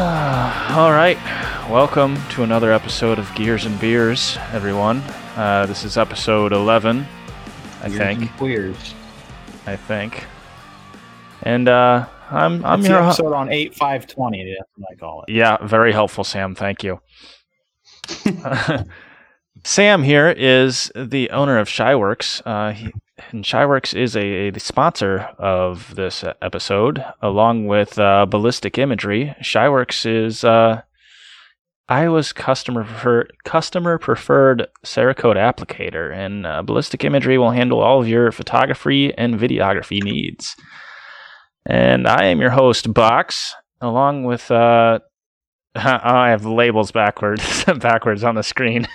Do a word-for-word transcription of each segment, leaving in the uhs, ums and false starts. All right, welcome to another episode of Gears and Beers, everyone. Uh, this is episode eleven, I Gears think. And Beers. I think. And uh, I'm I'm it's your episode ho- on eight five twenty. That's what I call it. Yeah, very helpful, Sam. Thank you. Sam here is the owner of ShyWorks. Uh, he, and ShyWorks is a, a sponsor of this episode, along with uh, Ballistic Imagery. ShyWorks is uh, Iowa's customer prefer- customer preferred Cerakote applicator, and uh, Ballistic Imagery will handle all of your photography and videography needs. And I am your host, Box, along with... Uh, I have labels backwards backwards on the screen.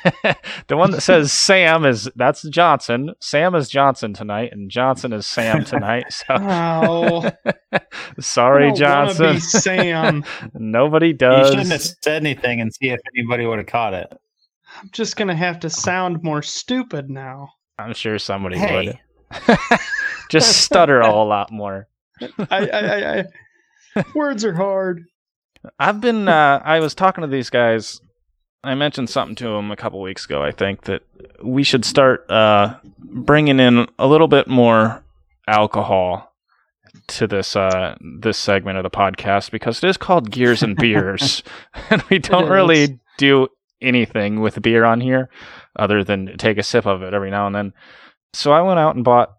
The one that says Sam is, that's Johnson. Sam is Johnson tonight, and Johnson is Sam tonight. So. Oh. Sorry, I don't Johnson. Wanna be Sam. Nobody does. You shouldn't have said anything and see if anybody would have caught it. I'm just going to have to sound more stupid now. I'm sure somebody hey. would. Just stutter a whole lot more. I, I, I, I, words are hard. I've been, uh, I was talking to these guys. I mentioned something to them a couple weeks ago, I think, that we should start uh, bringing in a little bit more alcohol to this uh, this segment of the podcast, because it is called Gears and Beers, and we don't really do anything with beer on here other than take a sip of it every now and then. So I went out and bought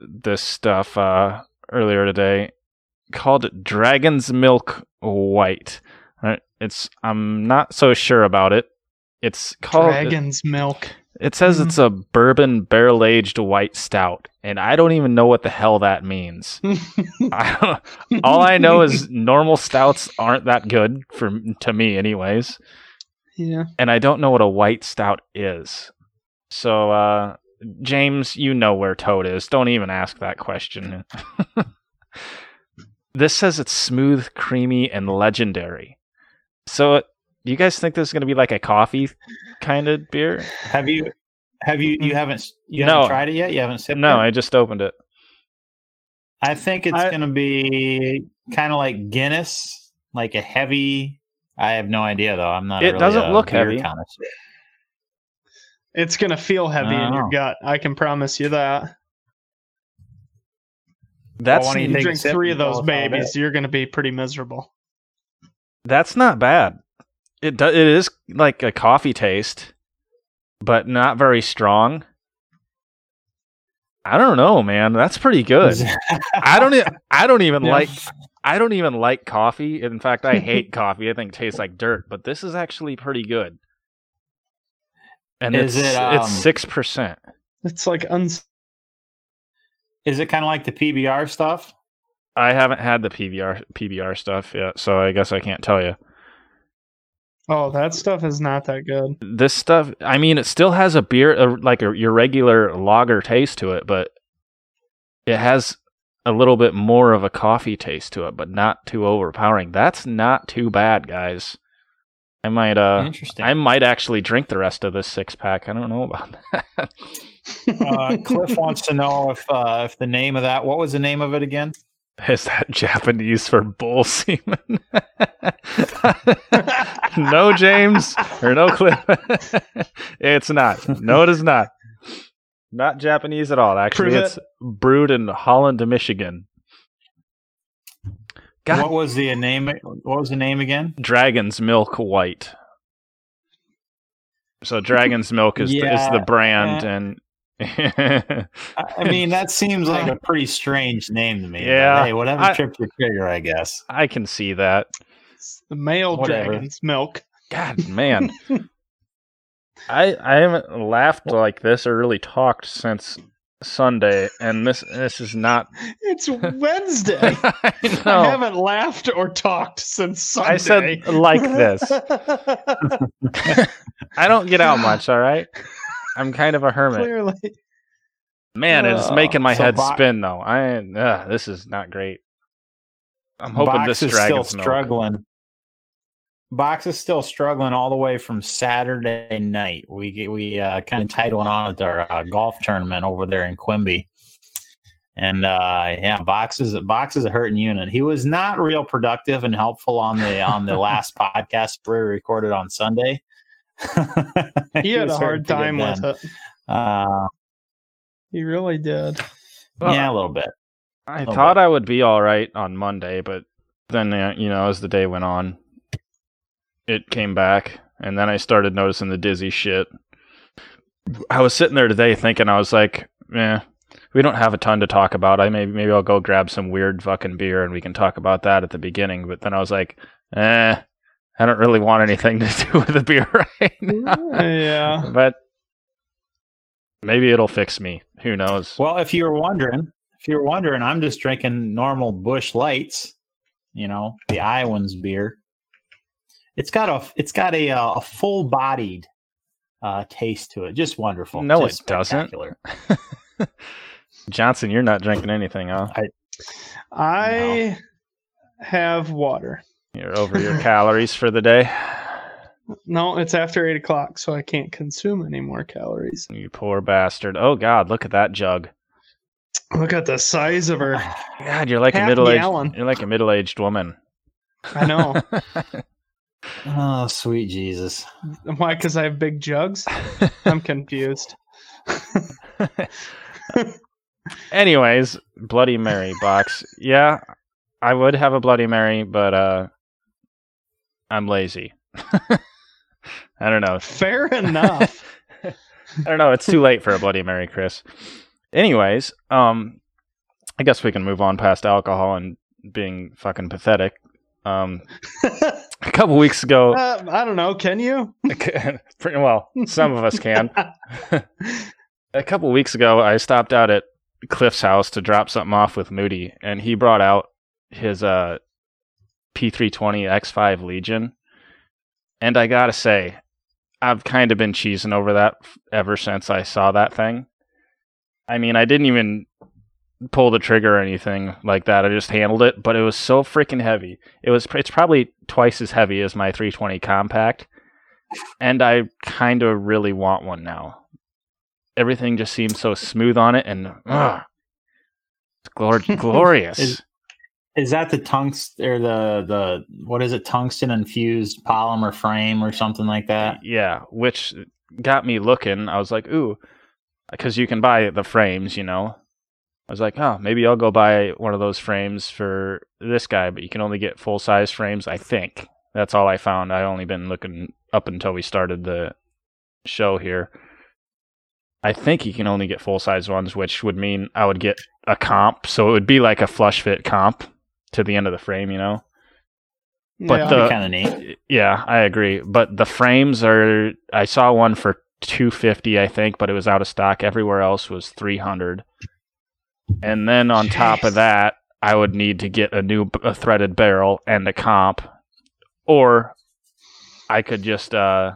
this stuff uh, earlier today called Dragon's Milk White. It's I'm not so sure about it. It's called Dragon's it, Milk. It says mm-hmm. It's a bourbon barrel-aged white stout, and I don't even know what the hell that means. I don't, all I know is normal stouts aren't that good for to me, anyways. Yeah. And I don't know what a white stout is. So, uh, James, you know where Toad is. Don't even ask that question. This says it's smooth, creamy, and legendary. So, do you guys think this is going to be like a coffee kind of beer? Have you, have you, you haven't, you no. haven't tried it yet? You haven't sipped no, it? No, I just opened it. I think it's going to be kind of like Guinness, like a heavy. I have no idea though. I'm not. It really doesn't look heavy. Honestly. It's going to feel heavy in your gut. I can promise you that. That's well, you drink three of those babies, you're going to be pretty miserable. That's not bad. It do, it is like a coffee taste, but not very strong. I don't know, man. That's pretty good. I don't. I don't even yeah. like. I don't even like coffee. In fact, I hate coffee. I think it tastes like dirt. But this is actually pretty good. And is it's it, um, it's six percent. It's like uns. Is it kind of like the P B R stuff? I haven't had the P B R P B R stuff yet, so I guess I can't tell you. Oh, that stuff is not that good. This stuff, I mean, it still has a beer, a, like a, your regular lager taste to it, but it has a little bit more of a coffee taste to it, but not too overpowering. That's not too bad, guys. I might, uh, Interesting. I might actually drink the rest of this six pack. I don't know about that. uh, Cliff wants to know if uh, if the name of that, what was the name of it again? Is that Japanese for bull semen? No, James, or no, Cliff. It's not. No, it is not. Not Japanese at all. Actually, Prove it's it. brewed in Holland, Michigan. God. What was the name? What was the name again? Dragon's Milk White. So Dragon's Milk is yeah, the, is the brand, yeah. and I mean that seems like a pretty strange name to me. Yeah, hey, whatever I, tripped your trigger, I guess I can see that. It's the male whatever. Dragon's Milk. God, man, I I haven't laughed like this or really talked since Sunday, and this this is not. It's Wednesday. I, I haven't laughed or talked since Sunday. I said like this. I don't get out much. All right, I'm kind of a hermit. Clearly, man, uh, it's making my so head box, spin though. I uh, this is not great. I'm hoping box this is still struggling. Milk. Box is still struggling all the way from Saturday night. We we uh, kind of tied one on at our uh, golf tournament over there in Quimby, And uh, yeah, Vox is, Vox is a hurting unit. He was not real productive and helpful on the on the last podcast we recorded on Sunday. He had he a hard time with it. Uh, he really did. Well, yeah, a little bit. A I little thought bit. I would be all right on Monday, but then, uh, you know, as the day went on, it came back. And then I started noticing the dizzy shit. I was sitting there today thinking, I was like, eh. We don't have a ton to talk about. I maybe maybe I'll go grab some weird fucking beer and we can talk about that at the beginning. But then I was like, eh, I don't really want anything to do with the beer right now. Yeah. But maybe it'll fix me. Who knows? Well, if you were wondering, if you were wondering, I'm just drinking normal Busch Lights, you know, the Iowans beer. It's got a it's got a a full-bodied uh, taste to it. Just wonderful. No, just it doesn't. Johnson, you're not drinking anything, huh? I, I no. have water. You're over your calories for the day? No, it's after eight o'clock, so I can't consume any more calories. You poor bastard. Oh, God, look at that jug. Look at the size of her. God, you're like Half a middle-aged You're like a middle-aged woman. I know. Oh, sweet Jesus. Why, because I have big jugs? I'm confused. Anyways, Bloody Mary box. Yeah, I would have a Bloody Mary, but uh, I'm lazy. I don't know. Fair enough. I don't know. It's too late for a Bloody Mary, Chris. Anyways, um, I guess we can move on past alcohol and being fucking pathetic. Um, a couple weeks ago, uh, I don't know. Can you? Well, some of us can. A couple weeks ago, I stopped out at Cliff's house to drop something off with Moody, and he brought out his uh, P three twenty X five Legion. And I gotta say, I've kind of been cheesing over that ever since I saw that thing. I mean, I didn't even pull the trigger or anything like that. I just handled it, but it was so freaking heavy. It was. It's probably twice as heavy as my three twenty Compact, and I kind of really want one now. Everything just seems so smooth on it, and uh, it's glor- glorious. Is, is that the tungsten or the the what is it, tungsten infused polymer frame or something like that? Yeah, which got me looking. I was like, ooh, because you can buy the frames, you know. I was like, oh, maybe I'll go buy one of those frames for this guy, but you can only get full size frames, I think. That's all I found. I only been looking up until we started the show here. I think you can only get full-size ones, which would mean I would get a comp. So it would be like a flush fit comp to the end of the frame, you know? Yeah, but the kind of neat. Yeah, I agree. But the frames are... I saw one for two hundred fifty dollars, I think, but it was out of stock. Everywhere else was three hundred dollars. And then on Jeez. top of that, I would need to get a new a threaded barrel and a comp. Or I could just uh,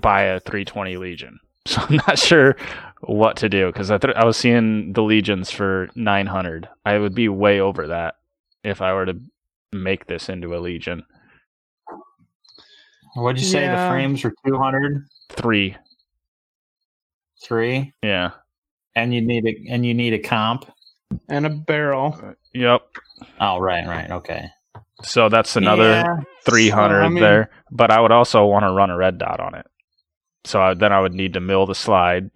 buy a three twenty Legion. So I'm not sure what to do, because I, th- I was seeing the Legions for nine hundred. I would be way over that if I were to make this into a Legion. What'd you say? Yeah. The frames were two hundred? Three. Three? Yeah. And you need a and you need a comp? And a barrel. Uh, yep. Oh, right, right. Okay. So that's another yeah. three hundred so, I mean... there. But I would also want to run a red dot on it. So I, then I would need to mill the slide.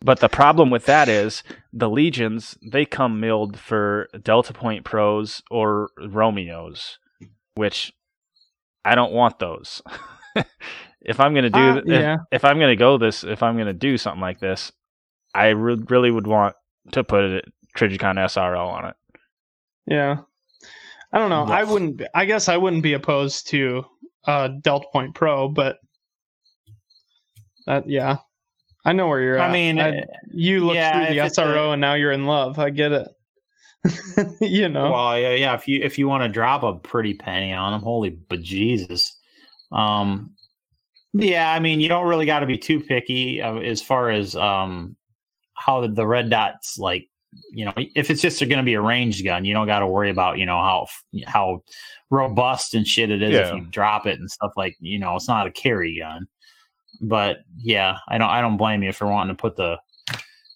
But the problem with that is the Legions, they come milled for Delta Point Pros or Romeos, which I don't want those. If I'm going to do, uh, if, yeah. if I'm going to go this, if I'm going to do something like this, I re- really would want to put a Trijicon S R O on it. Yeah. I don't know. Yes. I wouldn't, I guess I wouldn't be opposed to uh, Delta Point Pro, but Uh, yeah, I know where you're at. I mean, I, you look yeah, through the S R O a, and now you're in love. I get it. You know. Well, yeah, yeah. If you if you want to drop a pretty penny on them, holy bejesus. Um, yeah, I mean, you don't really got to be too picky uh, as far as um how the red dots, like, you know, if it's just going to be a ranged gun, you don't got to worry about, you know, how how robust and shit it is yeah. if you drop it and stuff, like, you know, it's not a carry gun. But yeah, I don't. I don't blame you for wanting to put the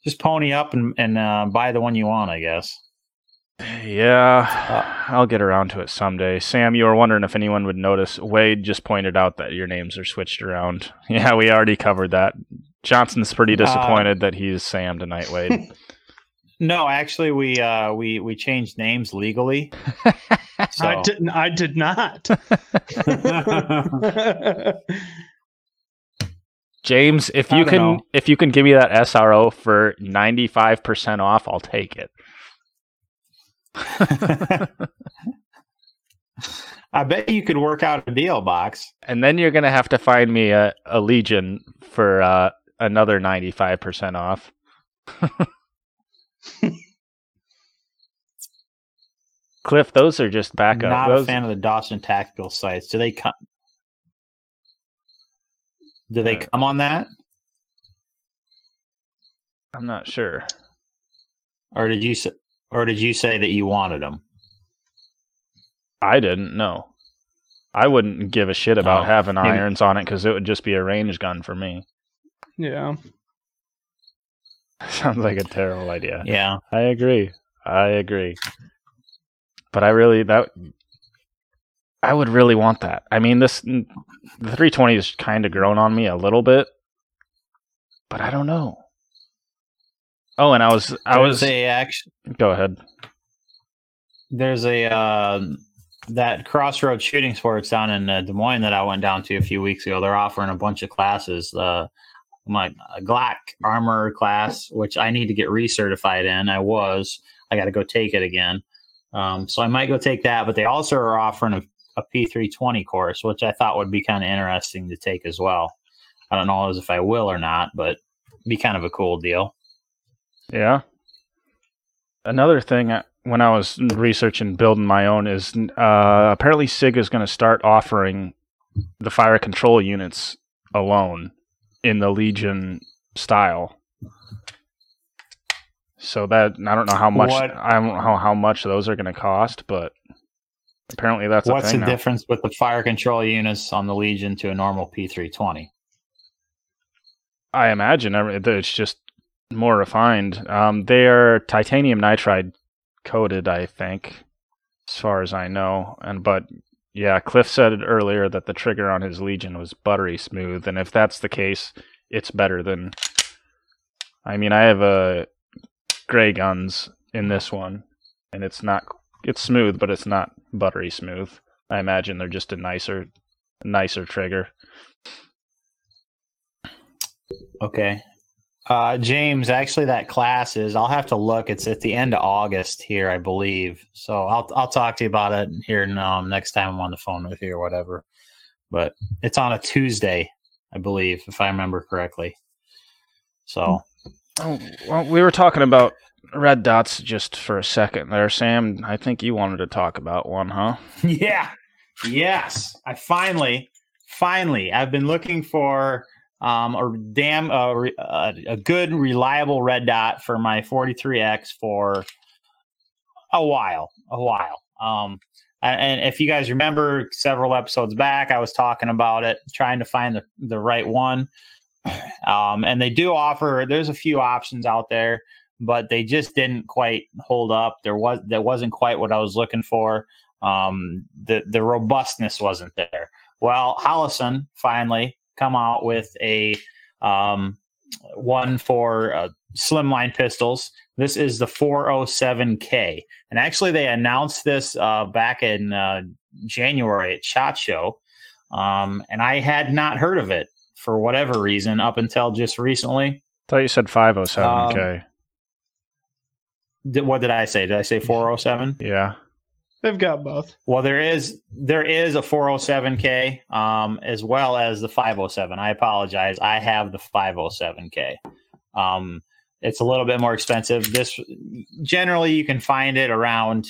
just pony up and, and uh, buy the one you want, I guess. Yeah, uh, I'll get around to it someday. Sam, you were wondering if anyone would notice. Wade just pointed out that your names are switched around. Yeah, we already covered that. Johnson's pretty disappointed uh, that he's Sam tonight, Wade. No, actually, we uh, we we changed names legally. So. I didn't. I did not. James, if you can, know. if you can give me that S R O for ninety-five percent off, I'll take it. I bet you could work out a deal, Box. And then you're going to have to find me a, a Legion for uh, another ninety-five percent off. Cliff, those are just backup. Not those... a fan of the Dawson Tactical sites. Do they come? Do they come on that? I'm not sure. Or did you say? Or did you say that you wanted them? I didn't know. I wouldn't give a shit about oh, having maybe. irons on it because it would just be a range gun for me. Yeah. Sounds like a terrible idea. Yeah. I agree. I agree. But I really, that, I would really want that. I mean, this, the three twenty has kind of grown on me a little bit, but I don't know. Oh, and I was, I there's was, a action, go ahead. There's a, uh, that Crossroads Shooting Sports down in uh, Des Moines that I went down to a few weeks ago. They're offering a bunch of classes. Uh, my Glock armor class, which I need to get recertified in. I was, I got to go take it again. Um, so I might go take that, but they also are offering a, a P three twenty course, which I thought would be kind of interesting to take as well. I don't know if I will or not, but it'd be kind of a cool deal. Yeah. Another thing I, when I was researching building my own is uh, apparently SIG is going to start offering the fire control units alone in the Legion style. So that I don't know how much what, I don't know how much those are going to cost, but apparently that's what's a thing the now. difference with the fire control units on the Legion to a normal P three twenty. I imagine it's just more refined. Um, they are titanium nitride coated, I think, as far as I know. And but yeah, Cliff said earlier that the trigger on his Legion was buttery smooth, and if that's the case, it's better than. I mean, I have a gray guns in this one, and it's not. It's smooth, but it's not buttery smooth. I imagine they're just a nicer, nicer trigger. Okay. Uh, James, actually, that class is. I'll have to look. It's at the end of August here, I believe. So I'll I'll talk to you about it here and, um, next time I'm on the phone with you or whatever. But it's on a Tuesday, I believe, if I remember correctly. So, oh, well, we were talking about red dots just for a second there, Sam. I think you wanted to talk about one, huh? Yeah. Yes. I finally, finally, I've been looking for. Um, a damn uh, a good reliable red dot for my forty-three X for a while, a while. Um, and if you guys remember several episodes back, I was talking about it, trying to find the, the right one. Um, and they do offer. There's a few options out there, but they just didn't quite hold up. There was that wasn't quite what I was looking for. Um, the the robustness wasn't there. Well, Holosun finally. Come out with a um, one for uh, slimline pistols. This is the four oh seven K, and actually they announced this uh, back in uh, January at SHOT Show, um, and I had not heard of it for whatever reason up until just recently. I thought you said five oh seven K. Um, did, what did I say? Did I say four oh seven? Yeah. They've got both. Well, there is there is a four oh seven K um, as well as the five oh seven. I apologize. I have the five oh seven K. Um, it's a little bit more expensive. This generally you can find it around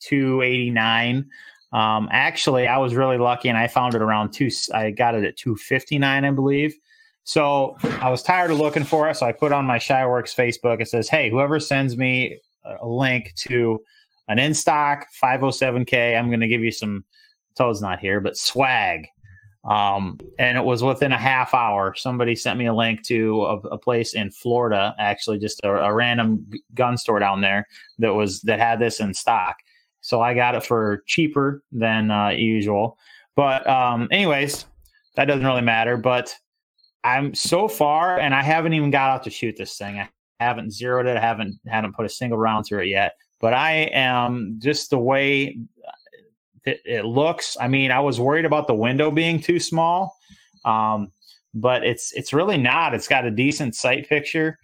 two eighty-nine. Um, actually, I was really lucky and I found it around two. I got it at two fifty-nine, I believe. So I was tired of looking for it, so I put on my ShyWorks Facebook. It says, "Hey, whoever sends me a link to." An in-stock five oh seven K. I'm going to give you some, Toad's not here, but swag. Um, and it was within a half hour. Somebody sent me a link to a, a place in Florida, actually just a, a random gun store down there that was, that had this in stock. So I got it for cheaper than uh, usual, but um, anyways, that doesn't really matter, but I'm so far, and I haven't even got out to shoot this thing. I haven't zeroed it. I haven't, haven't put a single round through it yet, but I am just the way It, it looks. I mean, I was worried about the window being too small, um, but it's it's really not. It's got a decent sight picture.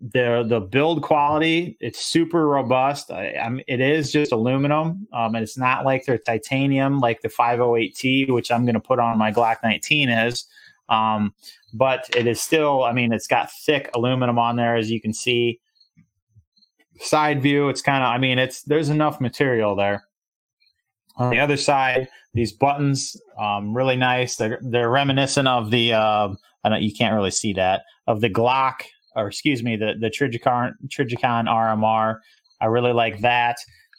The the build quality, it's super robust. I, I'm, it is just aluminum, um, and it's not like they're titanium like the five oh eight T, which I'm going to put on my Glock nineteen is. Um, but it is still, I mean, it's got thick aluminum on there, as you can see. Side view, it's kind of, I mean, it's there's enough material there. On the other side, these buttons, um, really nice. They're they're reminiscent of the uh, I don't you can't really see that of the Glock or excuse me the the Trijicon Trijicon R M R. I really like that.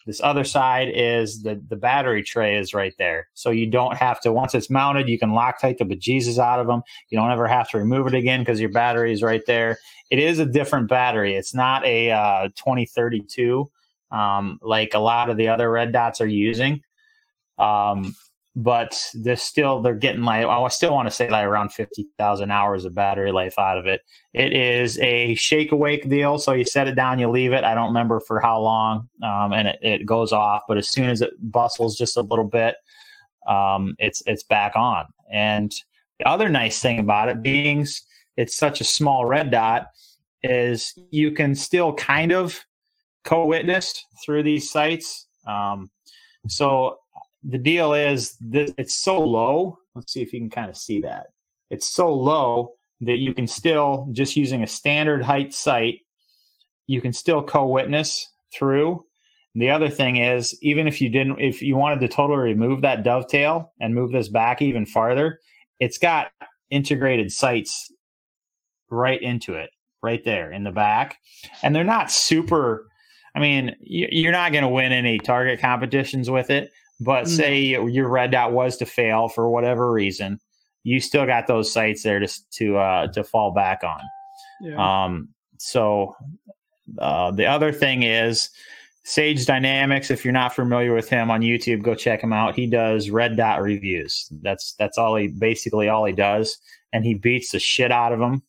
This other side is the the battery tray is right there, so you don't have to, once it's mounted, you can Loctite the bejesus out of them. You don't ever have to remove it again because your battery is right there. It is a different battery. It's not a uh, twenty thirty-two um, like a lot of the other red dots are using. Um, but they're still, they're getting like, I still want to say like around fifty thousand hours of battery life out of it. It is a shake awake deal. So you set it down, you leave it. I don't remember for how long, um, and it, it goes off, but as soon as it bustles just a little bit, um, it's, it's back on. And the other nice thing about it being it's such a small red dot is you can still kind of co-witness through these sites. Um, so the deal is that it's so low. Let's see if you can kind of see that. It's so low that you can still, just using a standard height sight, you can still co-witness through. And the other thing is, even if you didn't, if you wanted to totally remove that dovetail and move this back even farther, it's got integrated sights right into it, right there in the back. And they're not super, I mean, you're not going to win any target competitions with it. But say your red dot was to fail for whatever reason, you still got those sights there to to uh, to fall back on. Yeah. Um, so uh, the other thing is Sage Dynamics. If you're not familiar with him on YouTube, go check him out. He does red dot reviews. That's that's all he basically all he does, and he beats the shit out of them.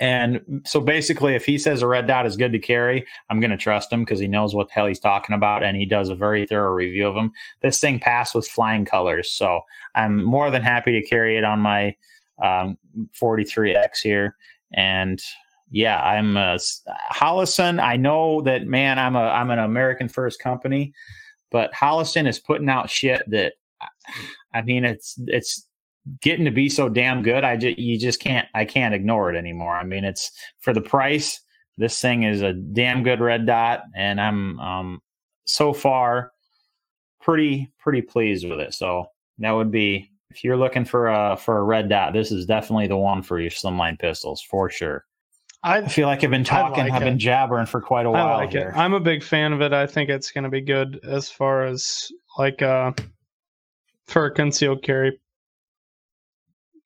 And so basically, if he says a red dot is good to carry, I'm going to trust him because he knows what the hell he's talking about, and he does a very thorough review of them. This thing passed with flying colors, so I'm more than happy to carry it on my um, forty-three X here. And yeah, I'm a Holosun. I know that, man. I'm a I'm an American first company, but Holosun is putting out shit that, I mean, it's it's. getting to be so damn good. I just, you just can't, I can't ignore it anymore. I mean, it's for the price, this thing is a damn good red dot, and I'm, um, so far pretty, pretty pleased with it. So that would be, if you're looking for a, for a red dot, this is definitely the one for your slimline pistols for sure. I, I feel like I've been talking, like I've it. been jabbering for quite a while. I like here. It. I'm a big fan of it. I think it's going to be good as far as like, uh, for a concealed carry,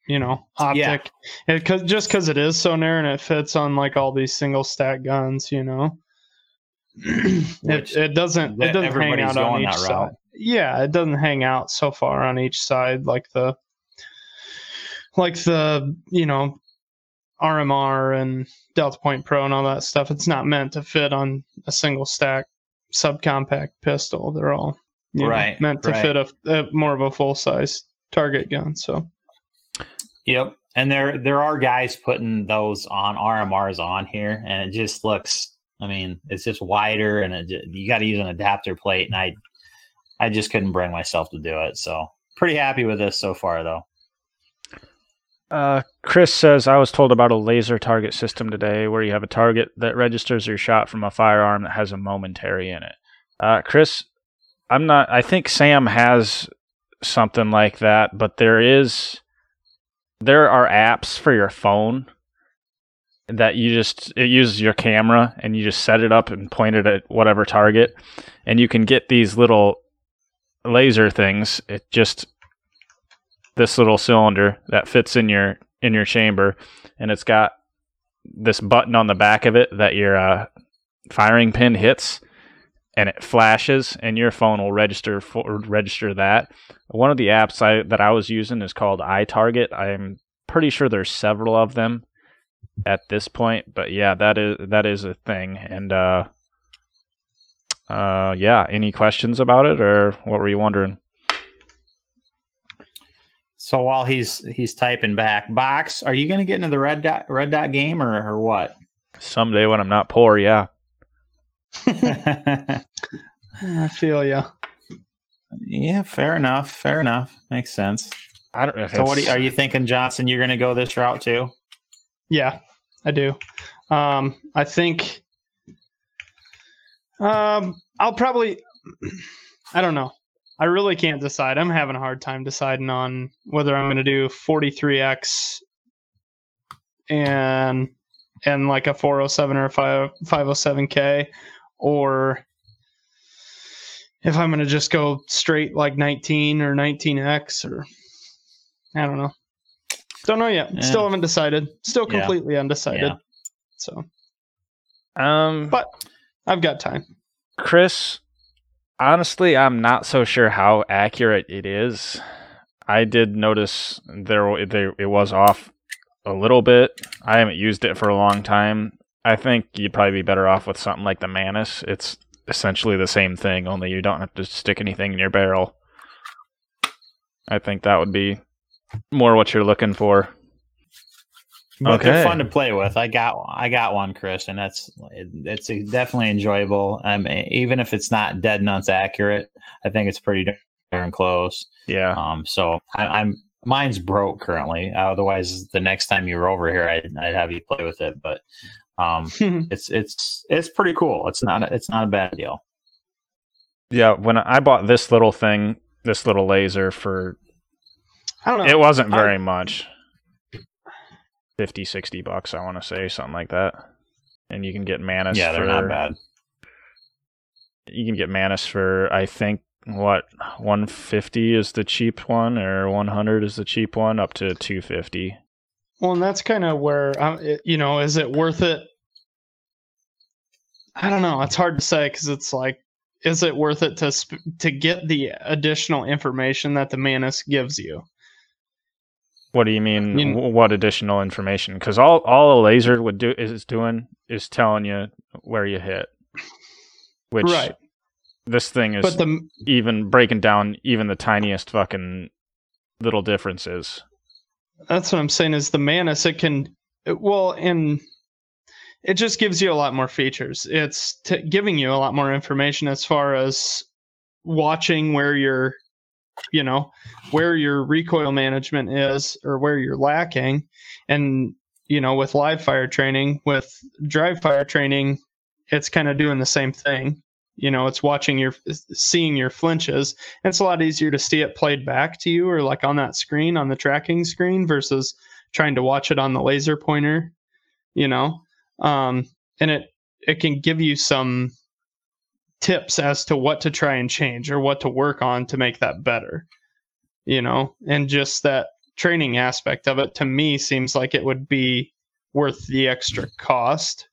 you know, optic. Yeah. It, cause, just because it is so narrow and it fits on like all these single stack guns, you know. it it doesn't it doesn't hang out on each side. Yeah, it doesn't hang out so far on each side like the like the you know R M R and Delta Point Pro and all that stuff. It's not meant to fit on a single stack subcompact pistol. They're all you right, know, meant to right. fit a, a more of a full size target gun. So. Yep. And there there are guys putting those on R M Rs on here, and it just looks, I mean, it's just wider, and it, you got to use an adapter plate, and I I just couldn't bring myself to do it. So pretty happy with this so far, though. Uh, Chris says, I was told about a laser target system today where you have a target that registers your shot from a firearm that has a momentary in it. Uh, Chris, I'm not, I think Sam has something like that, but there is... There are apps for your phone that you just, it uses your camera and you just set it up and point it at whatever target, and you can get these little laser things. It just, this little cylinder that fits in your in your chamber, and it's got this button on the back of it that your uh, firing pin hits, and it flashes, and your phone will register for, register that. One of the apps I, that I was using is called iTarget. I'm pretty sure there's several of them at this point, but yeah, that is that is a thing. And uh, uh, yeah, any questions about it, or what were you wondering? So while he's he's typing back, Box, are you going to get into the red dot red dot game or or what? Someday when I'm not poor, yeah. I feel you. Yeah, fair enough. Fair enough. Makes sense. I don't. So, what are you, are you thinking, Johnson? You're going to go this route too? Yeah, I do. Um, I think. Um, I'll probably. I don't know. I really can't decide. I'm having a hard time deciding on whether I'm going to do forty-three X and and like a four oh seven or a five oh seven K, or if I'm going to just go straight like nineteen or nineteen X, or I don't know. Don't know yet. Yeah. Still haven't decided. Still completely yeah. undecided. Yeah. So, um, but I've got time. Chris, honestly, I'm not so sure how accurate it is. I did notice there, there it was off a little bit. I haven't used it for a long time. I think you'd probably be better off with something like the Manus. It's essentially the same thing, only you don't have to stick anything in your barrel. I think that would be more what you're looking for. But okay. They're fun to play with. I got I got one, Chris, and that's it's definitely enjoyable. Um, even if it's not dead nuts accurate, I think it's pretty darn close. Yeah. Um. So I, I'm mine's broke currently. Otherwise, the next time you were over here, I'd, I'd have you play with it. But um, it's it's it's pretty cool. It's not it's not a bad deal. Yeah. When I bought this little thing, this little laser for, I don't know. It wasn't very I, much. fifty, sixty bucks, I want to say, something like that. And you can get Manus yeah, they're for, not bad. You can get Manus for, I think, what, one fifty is the cheap one, or one hundred is the cheap one, up to two fifty. Well, and that's kind of where, you know, is it worth it? I don't know. It's hard to say, because it's like, is it worth it to sp- to get the additional information that the Manus gives you? What do you mean? I mean, what additional information? Because all, all a laser would do is doing is telling you where you hit, which right. This thing is but the, even breaking down even the tiniest fucking little differences. That's what I'm saying. Is the Manus, it can it, well, and it just gives you a lot more features. It's t- giving you a lot more information as far as watching where you're. You know, where your recoil management is or where you're lacking. And, you know, with live fire training, with dry fire training, it's kind of doing the same thing. You know, it's watching your, seeing your flinches. And it's a lot easier to see it played back to you or like on that screen, on the tracking screen, versus trying to watch it on the laser pointer, you know. Um, and it, it can give you some tips as to what to try and change or what to work on to make that better, you know. And just that training aspect of it, to me, seems like it would be worth the extra cost,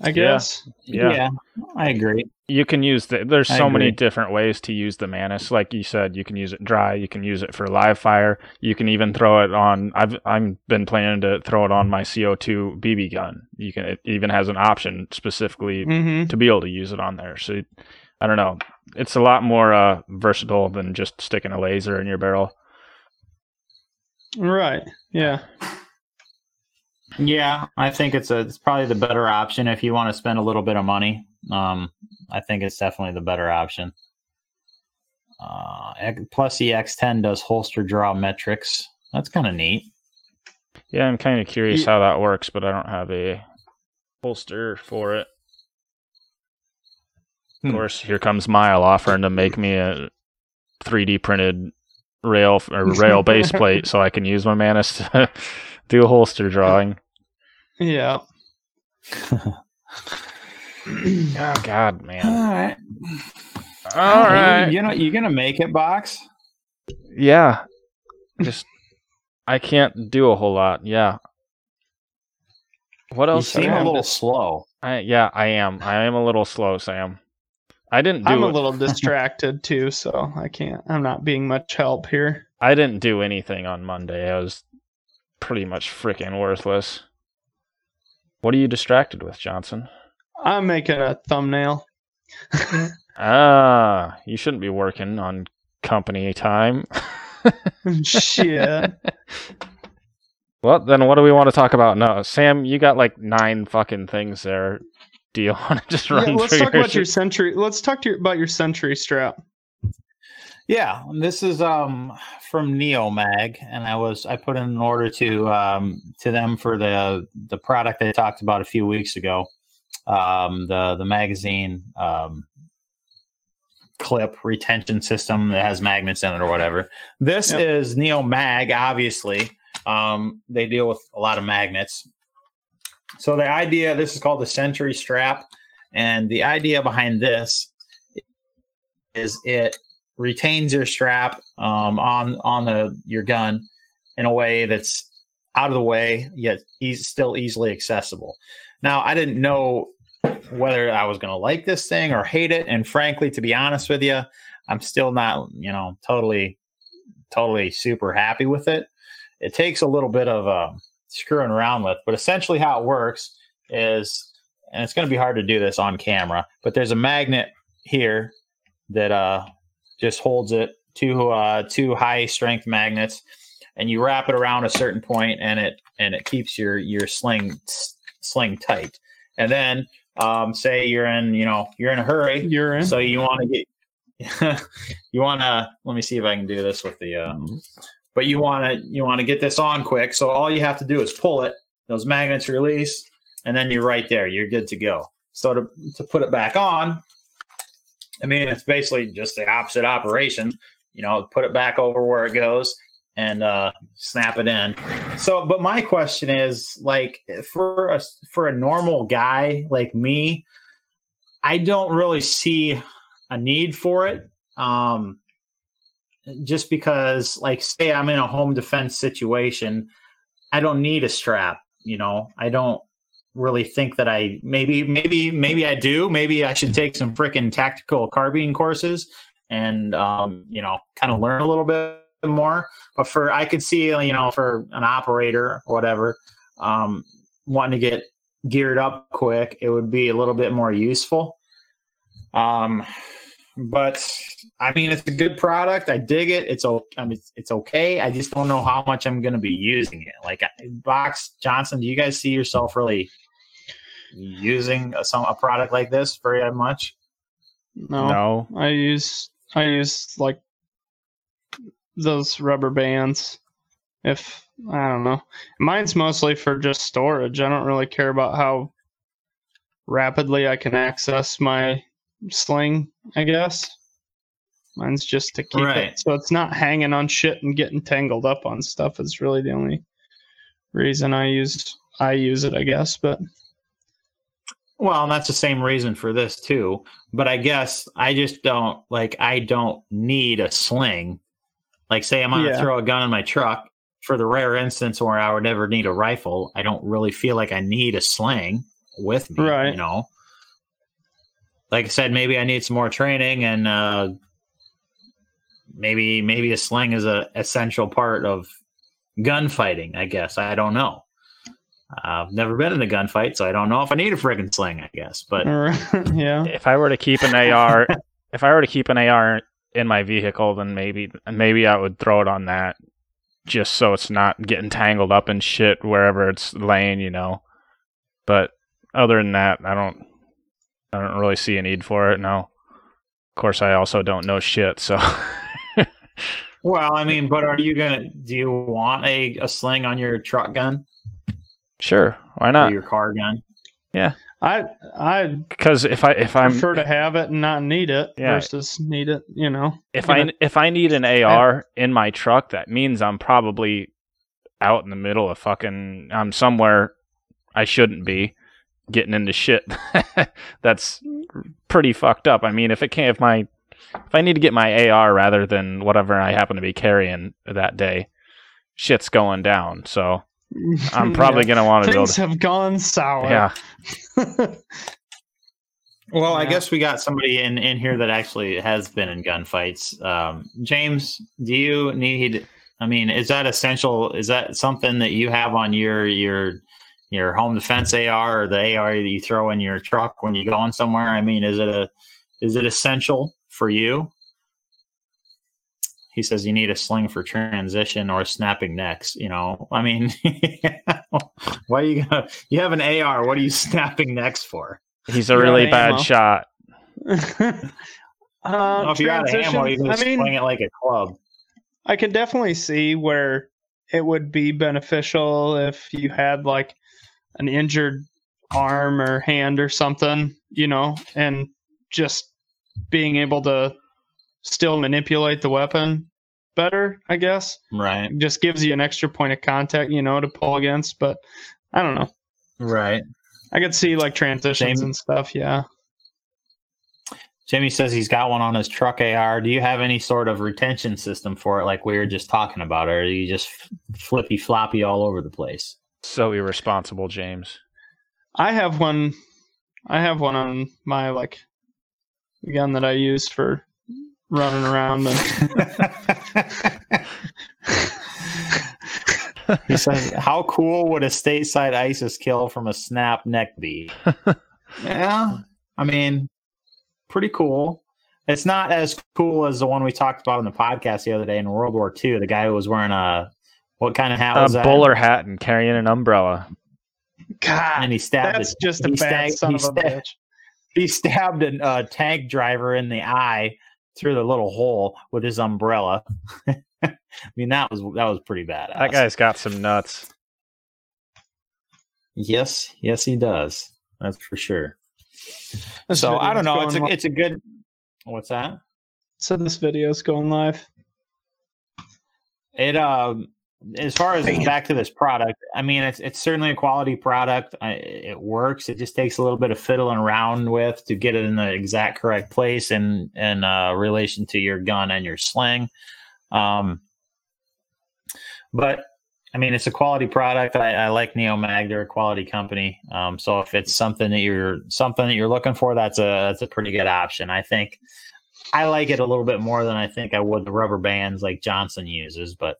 I guess. Yeah, yeah. yeah I agree. You can use the, there's so many different ways to use the Manus. Like you said, you can use it dry, you can use it for live fire, you can even throw it on, I've I've been planning to throw it on my C O two B B gun. You can, it even has an option specifically mm-hmm. to be able to use it on there. So I don't know. It's a lot more uh, versatile than just sticking a laser in your barrel. Right. Yeah. Yeah, I think it's a it's probably the better option if you want to spend a little bit of money. Um, I think it's definitely the better option. Uh, plus the X ten does holster draw metrics. That's kind of neat. Yeah, I'm kind of curious yeah. how that works, but I don't have a holster for it. Of hmm. course, here comes Mile offering to make me a three D printed rail or rail base plate so I can use my Manus to do a holster drawing. Yeah. Oh God, man! All right, all right. You, you know you're gonna make it, Box. yeah, just I can't do a whole lot. Yeah. What else? You seem a little slow. I, yeah, I am. I am a little slow, Sam. I didn't do I'm a it. little distracted too, so I can't. I'm not being much help here. I didn't do anything on Monday. I was pretty much freaking worthless. What are you distracted with, Johnson? I'm making a thumbnail. Ah, you shouldn't be working on company time. Shit. Well, then what do we want to talk about? No, Sam, you got like nine fucking things there. Do you want to just run yeah, let's through talk your about your Sentry? Let's talk to you about your Sentry Strap. Yeah, this is um, from NeoMag, and I was I put in an order to um, to them for the the product they talked about a few weeks ago, um, the the magazine um, clip retention system that has magnets in it or whatever. This yep. is NeoMag, obviously. Um, they deal with a lot of magnets. So the idea, this is called the Sentry Strap, and the idea behind this is it retains your strap um, on on the your gun in a way that's out of the way yet e- still easily accessible. Now, I didn't know whether I was going to like this thing or hate it, and frankly, to be honest with you, I'm still not, you know, totally totally super happy with it. It takes a little bit of a screwing around with, but essentially how it works is, and it's going to be hard to do this on camera, but there's a magnet here that uh just holds it, two uh two high strength magnets, and you wrap it around a certain point, and it and it keeps your your sling sling tight. And then um say you're in you know you're in a hurry, you're in so you want to get you want to let me see if I can do this with the uh but you want to you want to get this on quick, so all you have to do is pull it. Those magnets release, and then you're right there. You're good to go. So to to put it back on, I mean, it's basically just the opposite operation. You know, put it back over where it goes and uh, snap it in. So, but my question is, like, for a for a normal guy like me, I don't really see a need for it. Um, Just because, like, say I'm in a home defense situation, I don't need a strap, you know. I don't really think that I maybe, maybe, maybe I do. Maybe I should take some freaking tactical carbine courses and, um, you know, kind of learn a little bit more. But for, I could see, you know, for an operator or whatever, um, wanting to get geared up quick, it would be a little bit more useful. Um, But I mean, it's a good product. I dig it. It's I mean, it's, it's okay. I just don't know how much I'm going to be using it. Like, Box Johnson, do you guys see yourself really using a, some a product like this very much? No, no. I use I use like those rubber bands. If I don't know, mine's mostly for just storage. I don't really care about how rapidly I can access my sling, I guess. Mine's just to keep right. it, so it's not hanging on shit and getting tangled up on stuff. It's really the only reason I use I use it, I guess. But well, and that's the same reason for this too. But I guess I just don't like. I don't need a sling. Like, say I'm gonna yeah. throw a gun in my truck. For the rare instance where I would never need a rifle, I don't really feel like I need a sling with me. Right. You know. Like I said, maybe I need some more training, and uh, maybe maybe a sling is an essential part of gunfighting, I guess. I don't know. I've never been in a gunfight, so I don't know if I need a friggin' sling, I guess. But yeah, if I were to keep an A R, if I were to keep an A R in my vehicle, then maybe maybe I would throw it on that, just so it's not getting tangled up in shit wherever it's laying, you know. But other than that, I don't. I don't really see a need for it, no. Of course, I also don't know shit, so... Well, I mean, but are you going to... Do you want a, a sling on your truck gun? Sure, why not? Or your car gun? Yeah. I I Because if I if I'm prefer to have it and not need it yeah. versus need it, you know. If I know. If I need an A R in my truck, that means I'm probably out in the middle of fucking... I'm somewhere I shouldn't be. Getting into shit that's pretty fucked up. I mean, if it can't, if my if I need to get my A R rather than whatever I happen to be carrying that day, shit's going down. So I'm probably yeah. going to want to build. Things have gone sour. Yeah. well, yeah. I guess we got somebody in, in here that actually has been in gunfights. Um, James, do you need... I mean, is that essential? Is that something that you have on your your your home defense A R or the A R that you throw in your truck when you're going somewhere? I mean, is it a is it essential for you? He says you need a sling for transition or snapping necks. You know, I mean, why are you gonna, you have an A R? What are you snapping necks for? He's a really bad ammo. Shot. um, if you're out of ammo, you can I mean, swing it like a club. I can definitely see where it would be beneficial if you had like an injured arm or hand or something, you know, and just being able to still manipulate the weapon better, I guess. Right. It just gives you an extra point of contact, you know, to pull against, but I don't know. Right. I could see like transitions Same. And stuff, yeah. Jimmy says he's got one on his truck A R. Do you have any sort of retention system for it like we were just talking about, or are you just flippy-floppy all over the place? So irresponsible, James. I have one I have one on my, like, gun that I use for running around. And he says, how cool would a stateside ISIS kill from a snap neck be? Yeah, I mean... pretty cool. It's not as cool as the one we talked about in the podcast the other day in World War Two. The guy who was wearing a what kind of hat a was that? A bowler hat and carrying an umbrella. God, and he stabbed. That's a, just a bad stabbed, son of a stabbed, bitch. He stabbed a uh, tank driver in the eye through the little hole with his umbrella. I mean, that was that was pretty badass. That guy's got some nuts. Yes, yes, he does. That's for sure. This so I don't know. It's a, it's a good. What's that? So this video's going live. It um, uh, as far as Damn. Back to this product, I mean, it's it's certainly a quality product. I, it works. It just takes a little bit of fiddling around with to get it in the exact correct place and and uh, relation to your gun and your sling. Um, but. I mean, it's a quality product. I, I like NeoMag; they're a quality company. Um, so if it's something that you're something that you're looking for, that's a that's a pretty good option. I think I like it a little bit more than I think I would the rubber bands like Johnson uses, but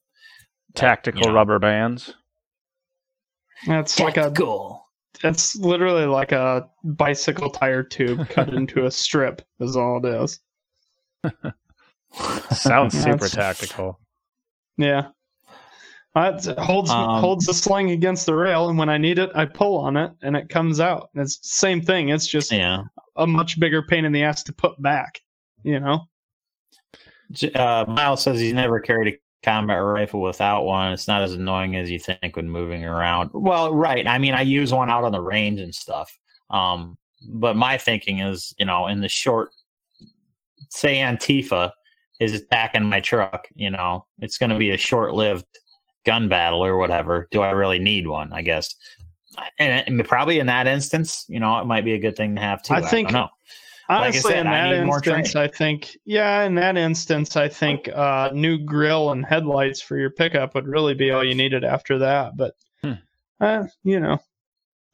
tactical that, you know. Rubber bands. That's tactical. like a That's literally like a bicycle tire tube cut into a strip. Is all it is. Sounds super tactical. Yeah. It holds um, holds the sling against the rail, and when I need it, I pull on it, and it comes out. It's the same thing. It's just yeah. a much bigger pain in the ass to put back, you know? Uh, Miles says he's never carried a combat rifle without one. It's not as annoying as you think when moving around. Well, right. I mean, I use one out on the range and stuff. Um, but my thinking is, you know, in the short, say Antifa is back in my truck, you know, it's going to be a short-lived gun battle or whatever. Do I really need one? I guess, and, and probably in that instance, you know, it might be a good thing to have too. I think, I don't know. honestly, like I said, in that instance, I think, yeah, in that instance, I think uh, new grill and headlights for your pickup would really be all you needed after that. But, hmm. uh, you know,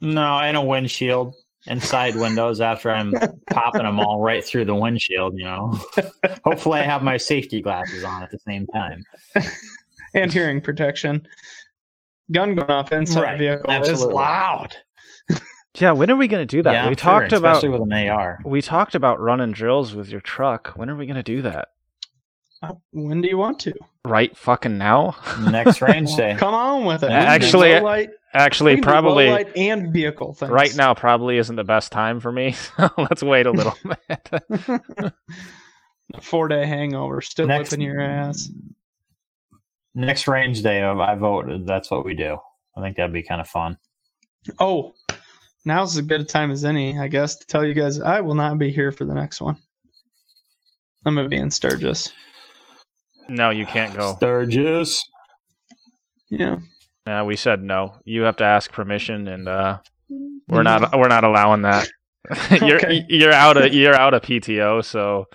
no, and a windshield and side windows after I'm popping them all right through the windshield. You know, hopefully, I have my safety glasses on at the same time. And hearing protection. Gun going off inside right. the vehicle Absolutely. is loud. Yeah, when are we going to do that? Yeah, we talked sure, about especially with an A R. We talked about running drills with your truck. When are we going to do that? When do you want to? Right fucking now. Next range day. Come on with it. Actually, light, actually probably light and vehicle things. Right now probably isn't the best time for me. So let's wait a little bit. Four-day hangover still Next, whipping your ass. Next range day, I vote. That's what we do. I think that'd be kind of fun. Oh, now's as good a time as any, I guess, to tell you guys I will not be here for the next one. I'm going to be in Sturgis. No, you can't go. Sturgis. Yeah. Yeah, we said no. You have to ask permission, and uh, we're not we're not allowing that. you're okay. you're out of you're out of P T O, so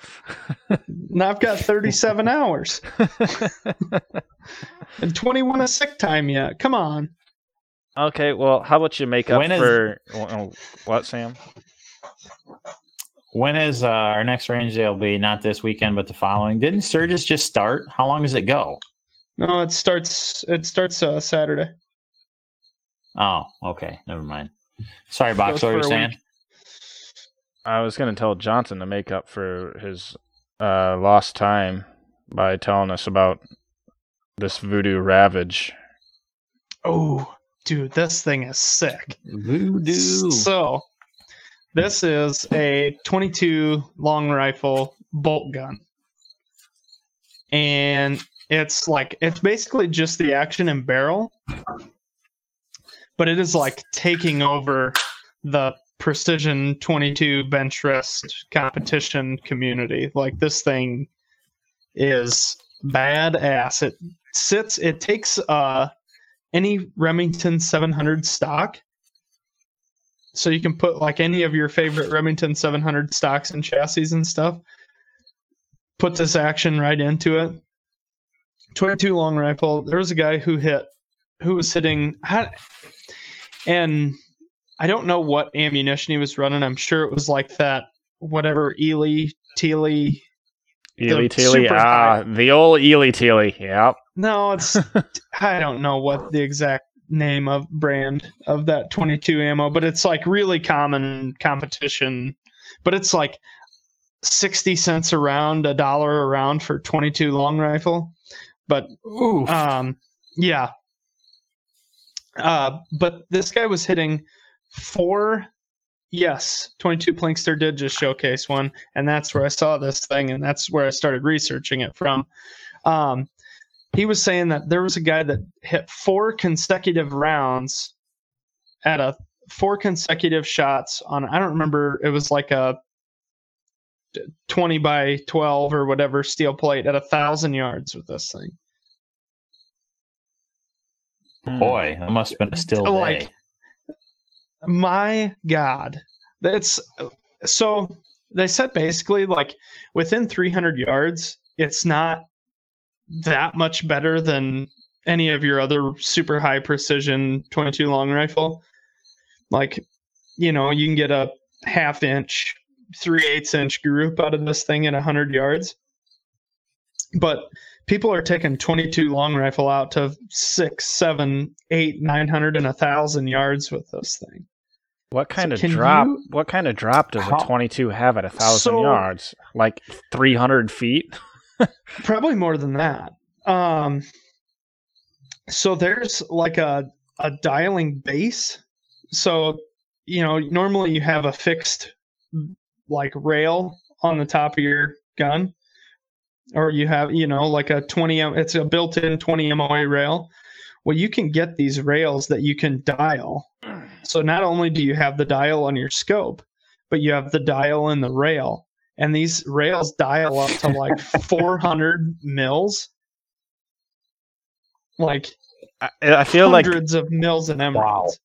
now I've got thirty-seven hours and twenty-one of sick time yet. Come on. Okay, well, how about you make up when for is... what, Sam? When is uh, our next range day? Will be not this weekend, but the following. Didn't Sturgis just start? How long does it go? No, it starts. It starts uh, Saturday. Oh, okay. Never mind. Sorry, Box. What were you saying? Week. I was going to tell Johnson to make up for his uh, lost time by telling us about this Vudoo Ravage. Oh, dude, this thing is sick. Vudoo. So, this is a twenty-two long rifle bolt gun. And it's like, it's basically just the action and barrel. But it is like taking over the precision twenty-two bench rest competition community. Like, this thing is badass. It sits, it takes uh any Remington seven hundred stock, so you can put like any of your favorite Remington seven hundred stocks and chassis and stuff, put this action right into it. Twenty-two long rifle. There was a guy who hit who was hitting and I don't know what ammunition he was running. I'm sure it was like that, whatever, Ely Teely. Ely Teely, ah, high. The old Ely Teely, yep. No, it's, I don't know what the exact name of brand of that twenty-two ammo, but it's like really common competition. But it's like sixty cents a round, a dollar a round for twenty-two long rifle. But, ooh, um, yeah. Uh, but this guy was hitting... Four, yes, twenty-two Plinkster did just showcase one, and that's where I saw this thing, and that's where I started researching it from. Um, he was saying that there was a guy that hit four consecutive rounds at a four consecutive shots on, I don't remember, it was like a twenty by twelve or whatever steel plate at a thousand yards with this thing. Boy, that must have been a still day. Like, my God, that's so. They said basically like within three hundred yards, it's not that much better than any of your other super high precision twenty-two long rifle. Like, you know, you can get a half inch, three eighths inch group out of this thing at one hundred yards, but people are taking twenty-two long rifle out to six, seven, eight, nine hundred, and a thousand yards with this thing. What kind so of drop? You, what kind of drop does how, a twenty-two have at a thousand so, yards? Like three hundred feet? Probably more than that. Um, so there's like a a dialing base. So, you know, normally you have a fixed like rail on the top of your gun, or you have, you know, like a twenty. It's a built-in twenty M O A rail. Well, you can get these rails that you can dial. So not only do you have the dial on your scope, but you have the dial in the rail. And these rails dial up to like four hundred mils. Like I, I feel hundreds like, of mils and emeralds.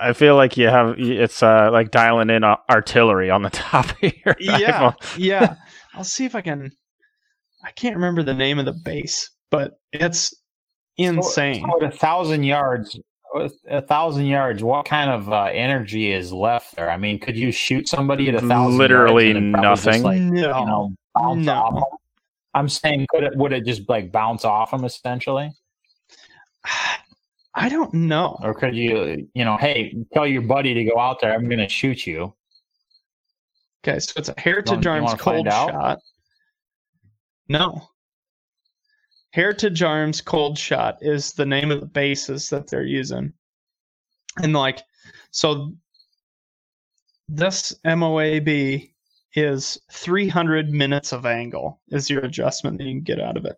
Wow. I feel like you have it's uh, like dialing in artillery on the top of your yeah, rifle. Yeah. I'll see if I can. I can't remember the name of the base, but it's insane. So, so at a thousand yards, a thousand yards. What kind of uh, energy is left there? I mean, could you shoot somebody at a thousand? Literally nothing. Like, no. You know, bounce no. Off them? I'm saying, could it? Would it just like bounce off them essentially? I don't know. Or could you, you know, hey, tell your buddy to go out there. I'm going to shoot you. Okay, so it's a Heritage Arms cold shot. No. Heritage Arms Cold Shot is the name of the bases that they're using. And like, so this M O A B is three hundred minutes of angle is your adjustment that you can get out of it.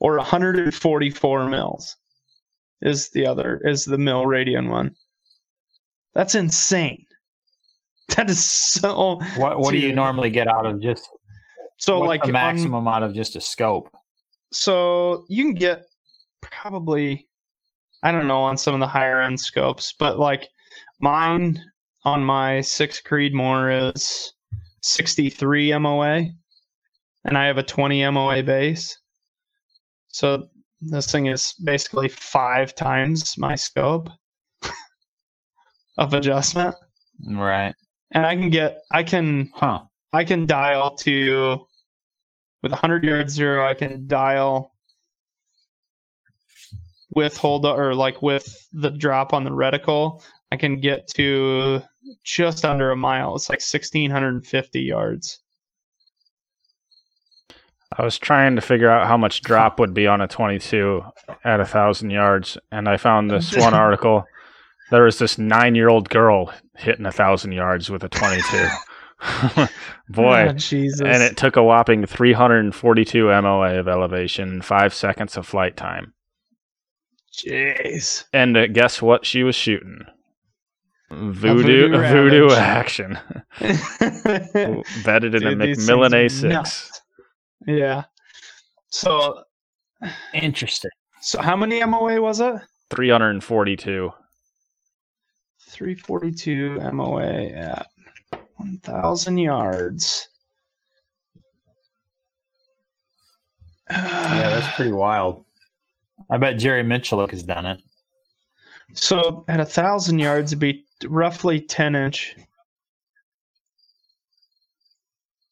Or one hundred forty-four mils is the other, is the mil radian one. That's insane. That is so... What, what do you normally get out of just... So what's like the maximum um, out of just a scope? So you can get probably, I don't know, on some of the higher end scopes, but like mine on my six Creedmoor is sixty-three M O A, and I have a twenty M O A base. So this thing is basically five times my scope of adjustment. Right. And I can get, I can, huh. I can dial to, with one hundred yard zero, I can dial with hold, or like with the drop on the reticle, I can get to just under a mile. It's like one thousand six hundred fifty yards. I was trying to figure out how much drop would be on a twenty-two at one thousand yards, and I found this one article. There was this nine-year-old girl hitting one thousand yards with a twenty-two. Boy. Oh, Jesus. And it took a whopping three hundred forty-two M O A of elevation and five seconds of flight time. Jeez. And uh, guess what she was shooting? Vudoo, a Vudoo, Vudoo action. Vetted in a McMillan A six. Nuts. Yeah. So interesting. So how many M O A was it? three hundred forty-two. three hundred forty-two M O A at one thousand yards. Yeah, that's pretty wild. I bet Jerry Mitchell has done it. So at one thousand yards, it'd be roughly ten inch.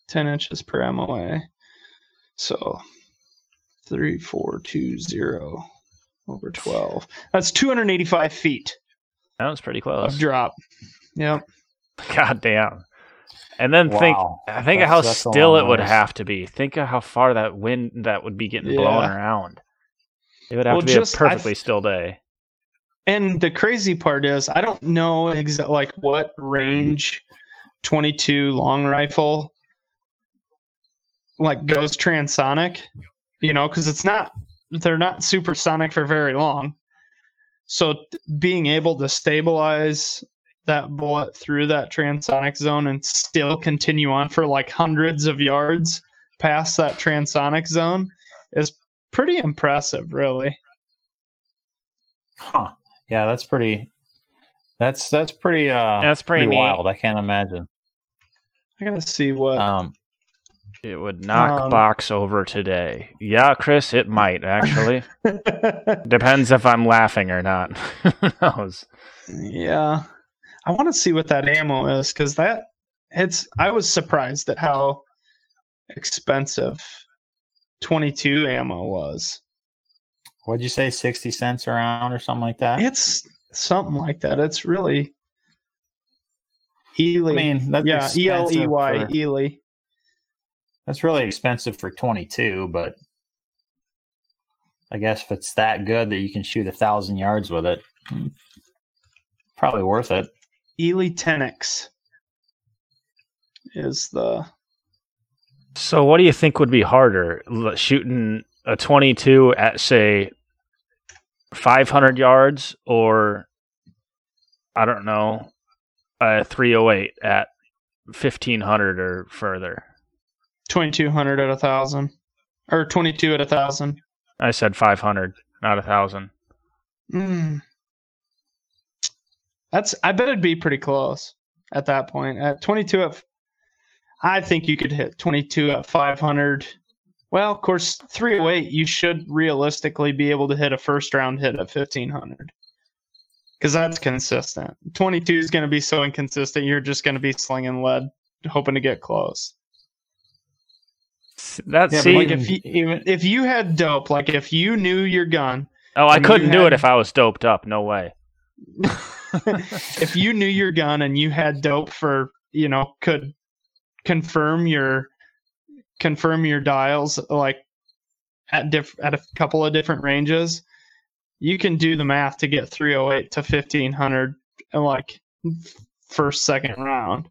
ten inches per M O A. So three four two zero over twelve. That's two hundred eighty-five feet. That was pretty close. Of drop. Yep. God damn. And then wow. think I think that's, of how still it would have to be. Think of how far that wind that would be getting yeah. blown around. It would have well, to be just, a perfectly I've, still day. And the crazy part is I don't know exactly like what range twenty-two long rifle like goes transonic, you know, because it's not, they're not supersonic for very long. So being able to stabilize that bullet through that transonic zone and still continue on for like hundreds of yards past that transonic zone is pretty impressive, really. Huh. Yeah, that's pretty, that's, that's pretty, uh, that's pretty, pretty wild. I can't imagine. I gotta see what, um, it would knock um, box over today. Yeah, Chris, it might, actually. Depends if I'm laughing or not. Who knows? Yeah. I want to see what that ammo is, because that, it's, I was surprised at how expensive twenty-two ammo was. What'd you say, sixty cents a round or something like that? It's something like that. It's really... Ely. I mean, that's yeah, E L E Y, for... Ely. That's really expensive for twenty-two, but I guess if it's that good that you can shoot a thousand yards with it, probably worth it. Ely Tenex is the. So, what do you think would be harder, shooting a twenty-two at say five hundred yards, or I don't know, a three oh eight at fifteen hundred or further? twenty-two hundred at one thousand. Or twenty-two at one thousand. I said five hundred, not one thousand. Mm. That's. I bet it'd be pretty close at that point. At twenty-two at... I think you could hit twenty-two at five hundred. Well, of course, three oh eight, you should realistically be able to hit a first-round hit at fifteen hundred. Because that's consistent. twenty-two is going to be so inconsistent, you're just going to be slinging lead, hoping to get close. That's yeah, like if you, even if you had dope, like if you knew your gun. Oh, I couldn't do had, it if I was doped up. No way. If you knew your gun and you had dope for, you know, could confirm your confirm your dials like at diff, at a couple of different ranges, you can do the math to get three oh eight to fifteen hundred and like first second round.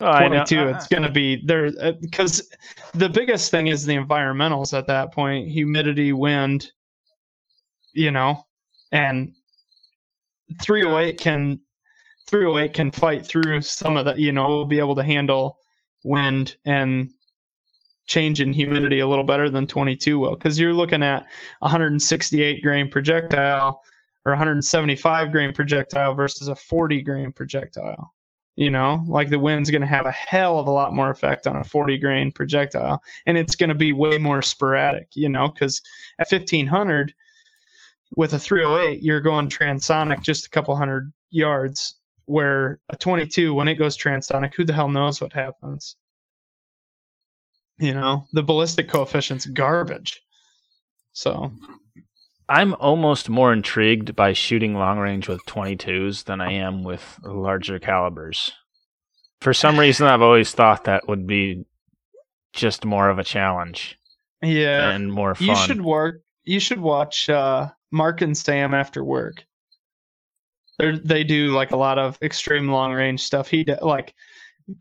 twenty-two, oh, it's going to be there because uh, the biggest thing is the environmentals at that point, humidity, wind, you know, and three oh eight can three oh eight can fight through some of that, you know, we'll be able to handle wind and change in humidity a little better than twenty-two will, because you're looking at one hundred sixty-eight grain projectile or one hundred seventy-five grain projectile versus a forty grain projectile. You know, like the wind's going to have a hell of a lot more effect on a forty grain projectile, and it's going to be way more sporadic, you know, because at fifteen hundred with a three oh eight, you're going transonic just a couple hundred yards, where a twenty-two, when it goes transonic, who the hell knows what happens? You know, the ballistic coefficient's garbage. So I'm almost more intrigued by shooting long range with twenty-twos than I am with larger calibers. For some reason, I've always thought that would be just more of a challenge. Yeah, and more fun. You should work. You should watch uh, Mark and Sam after work. They they do like a lot of extreme long range stuff. He like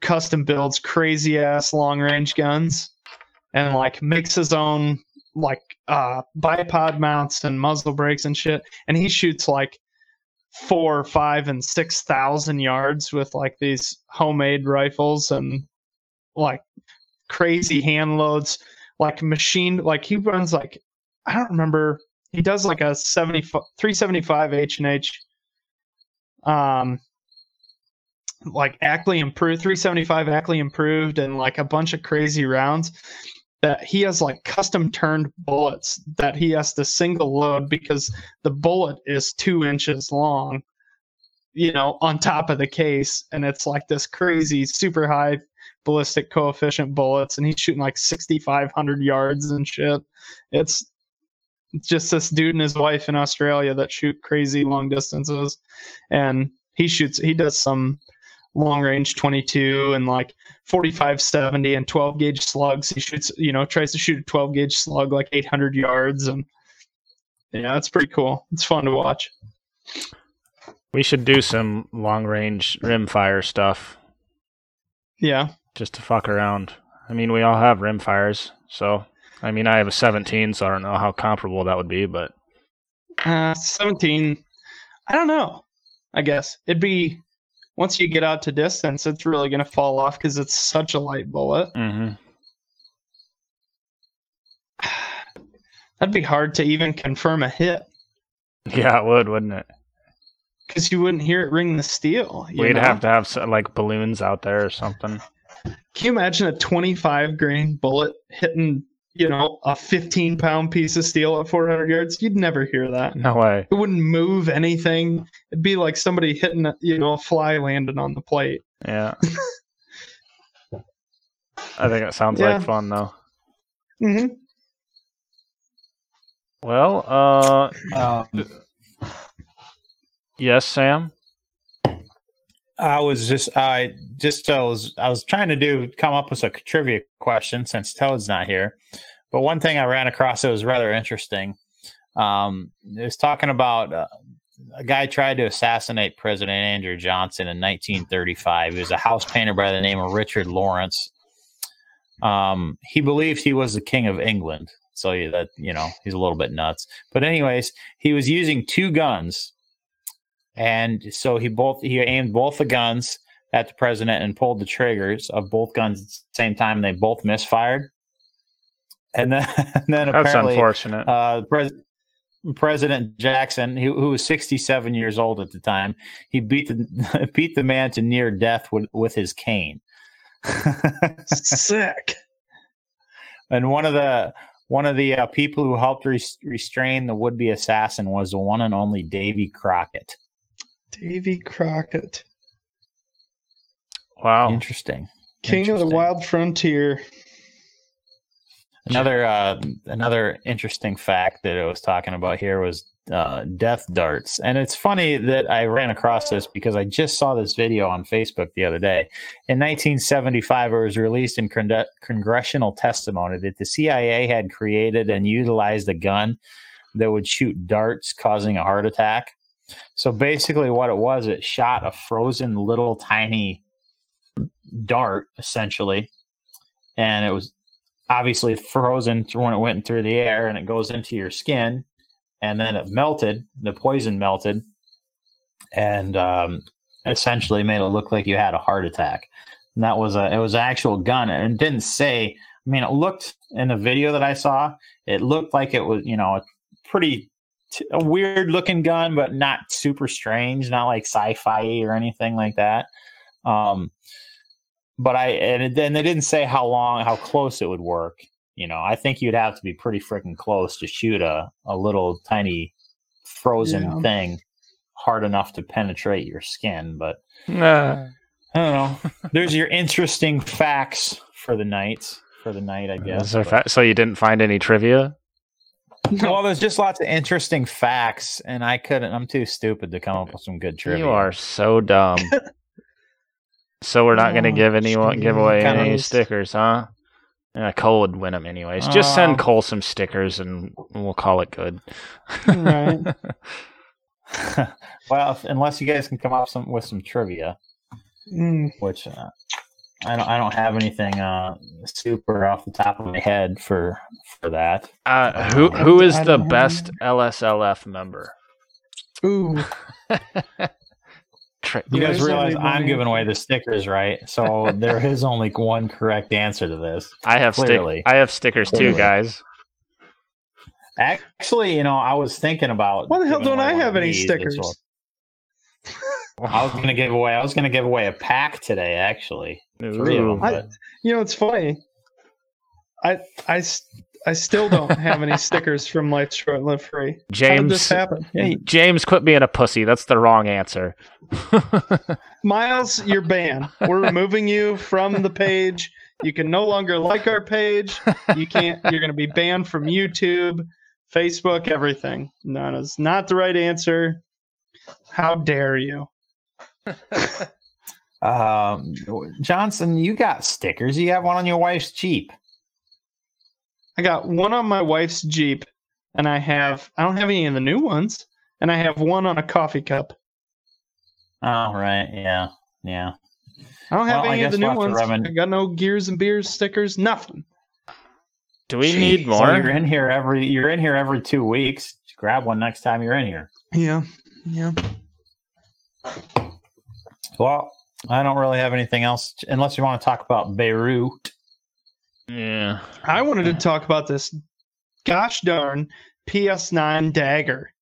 custom builds crazy ass long range guns, and like makes his own, like uh bipod mounts and muzzle brakes and shit, and he shoots like four, five, and six thousand yards with like these homemade rifles and like crazy hand loads, like machine, like he runs like, I don't remember, he does like a seventy-five, three seventy-five H and H, um like Ackley improved, three seventy-five Ackley improved, and like a bunch of crazy rounds that he has like custom turned bullets that he has to single load because the bullet is two inches long, you know, on top of the case. And it's like this crazy super high ballistic coefficient bullets. And he's shooting like sixty-five hundred yards and shit. It's just this dude and his wife in Australia that shoot crazy long distances. And he shoots, he does some long range twenty-two and like forty-five seventy and twelve gauge slugs. He shoots, you know, tries to shoot a twelve gauge slug like eight hundred yards, and yeah, it's pretty cool. It's fun to watch. We should do some long range rimfire stuff. Yeah, just to fuck around. I mean, we all have rimfires, so I mean, I have a seventeen, so I don't know how comparable that would be, but uh, seventeen, I don't know. I guess it'd be, once you get out to distance, it's really going to fall off because it's such a light bullet. Mm-hmm. That'd be hard to even confirm a hit. Yeah, it would, wouldn't it? Because you wouldn't hear it ring the steel. We'd know? have to have like balloons out there or something. Can you imagine a twenty-five grain bullet hitting, you know, a fifteen pound piece of steel at four hundred yards? You'd never hear that. No way. It wouldn't move anything. It'd be like somebody hitting a, you know, a fly landing on the plate. Yeah. I think it sounds yeah. like fun, though. Mm-hmm. Well, uh... uh yes, Sam? I was just... I just I was, I was trying to do... come up with a trivia question since Toad's not here. But one thing I ran across that was rather interesting. Um, it was talking about... Uh, a guy tried to assassinate President Andrew Johnson in nineteen thirty-five. He was a house painter by the name of Richard Lawrence. Um, he believed he was the king of England. So, yeah, that, you know, he's a little bit nuts. But anyways, he was using two guns. And so he both he aimed both the guns at the president and pulled the triggers of both guns at the same time. And they both misfired. And then, and then that's apparently, unfortunate. Uh, pres- President Jackson, who, who was sixty-seven years old at the time, he beat the beat the man to near death with, with his cane. Sick. And one of the one of the uh, people who helped res- restrain the would-be assassin was the one and only Davy Crockett. Davy Crockett. Wow. Interesting. King Interesting. of the Wild Frontier. Another uh, another interesting fact that I was talking about here was uh, death darts. And it's funny that I ran across this because I just saw this video on Facebook the other day. In nineteen seventy-five, it was released in con- congressional testimony that the C I A had created and utilized a gun that would shoot darts, causing a heart attack. So basically what it was, it shot a frozen little tiny dart, essentially, and it was obviously frozen when it went through the air, and it goes into your skin, and then it melted, the poison melted, and um, essentially made it look like you had a heart attack. And that was a, it was an actual gun, and it didn't say, I mean, it looked, in the video that I saw, it looked like it was, you know, a pretty t- a weird looking gun, but not super strange, not like sci-fi or anything like that. Um, but I, and then they didn't say how long, how close it would work. You know, I think you'd have to be pretty freaking close to shoot a, a little tiny frozen yeah. thing hard enough to penetrate your skin. But nah. I don't know. There's your interesting facts for the night. For the night, I guess. So, fa- so you didn't find any trivia? Well, there's just lots of interesting facts, and I couldn't. I'm too stupid to come up with some good trivia. You are so dumb. So we're not oh, going to give anyone give away any nice. stickers, huh? Uh, Cole would win them anyways. Just uh, send Cole some stickers and we'll call it good. Right. Well, if, unless you guys can come up some, with some trivia, mm. which uh, I don't, I don't have anything uh, super off the top of my head for for that. Uh, who who is the best L S L F member? Ooh. Tri- you guys realize I'm giving away the stickers, right? So there is only one correct answer to this. I have clearly. Stick- I have stickers clearly. too, guys. Actually, you know, I was thinking about why the hell don't I have any stickers? Well. I was gonna give away. I was gonna give away a pack today, actually. Three of them, but... I, you know, it's funny. I I. I still don't have any stickers from Life Short Live Free. James, how did this happen? Hey, James, quit being a pussy. That's the wrong answer. Miles, you're banned. We're removing you from the page. You can no longer like our page. You can't. You're going to be banned from YouTube, Facebook, everything. No, that's not the right answer. How dare you? um, Johnson, you got stickers. You have one on your wife's Jeep. I got one on my wife's Jeep, and I have, I don't have any of the new ones, and I have one on a coffee cup. Oh, right. Yeah. Yeah. I don't have well, any of the new ones. An... I got no Gears and Beers stickers, nothing. Do we Jeez, need more? So you're in here every, you're in here every two weeks. Just grab one next time you're in here. Yeah. Yeah. Well, I don't really have anything else unless you want to talk about Beirut. Yeah, I wanted to talk about this gosh darn P S nine dagger.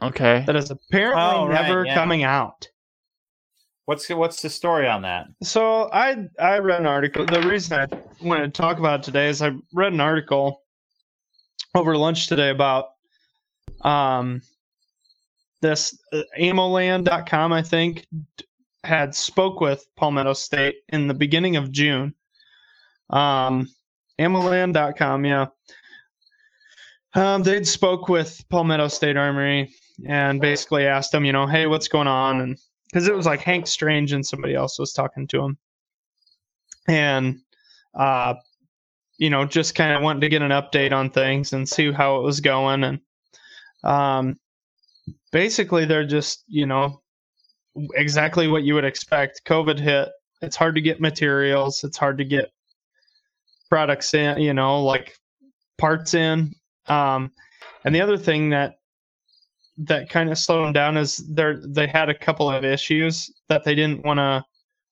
Okay, that is apparently oh, right, never yeah. coming out. What's what's the story on that? So I I read an article. The reason I wanted to talk about it today is I read an article over lunch today about um this uh, ammo land dot com, I think, had spoke with Palmetto State in the beginning of June. Um. Amaland dot com, yeah. Um, they'd spoke with Palmetto State Armory and basically asked them, you know, hey, what's going on? And because it was like Hank Strange and somebody else was talking to him. And, uh, you know, just kind of wanted to get an update on things and see how it was going. And um, basically they're just, you know, exactly what you would expect. COVID hit. It's hard to get materials. It's hard to get products in, you know, like parts in. Um, and the other thing that that kind of slowed them down is they're they had a couple of issues that they didn't want to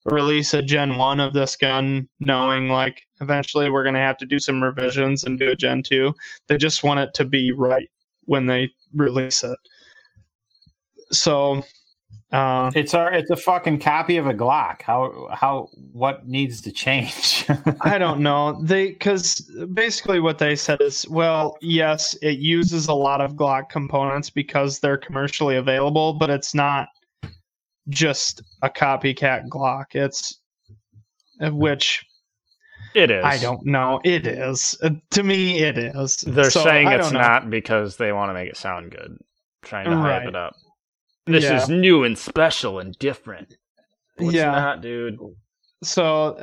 release a Gen one of this gun, knowing like eventually we're going to have to do some revisions and do a Gen two. They just want it to be right when they release it. So uh, it's a it's a fucking copy of a Glock. How how what needs to change? I don't know. They because basically what they said is, well, yes, it uses a lot of Glock components because they're commercially available, but it's not just a copycat Glock. It's which it is. I don't know. It is uh, to me. It is. They're so, saying it's know. not because they want to make it sound good, trying to right. hype it up. This yeah. is new and special and different. It's yeah. not, dude. So,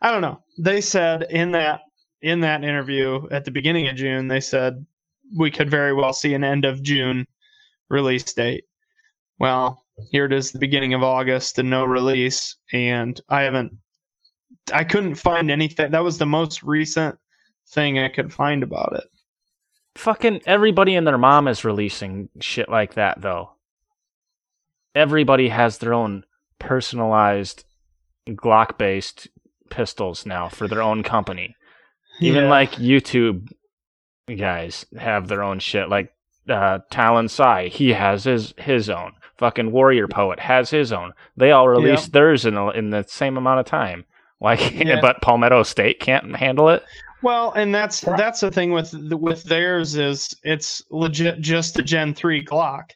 I don't know. They said in that in that interview at the beginning of June, they said we could very well see an end of June release date. Well, here it is, the beginning of August, and no release. And I haven't, I couldn't find anything. That was the most recent thing I could find about it. Fucking everybody and their mom is releasing shit like that, though. Everybody has their own personalized Glock-based pistols now for their own company. Even yeah. like YouTube guys have their own shit. Like uh, Talon Sei, he has his his own. Fucking Warrior Poet has his own. They all released yep. theirs in the, in the same amount of time. Why can't, yeah. but Palmetto State can't handle it? Well, and that's that's the thing with with theirs is it's legit just a Gen three Glock.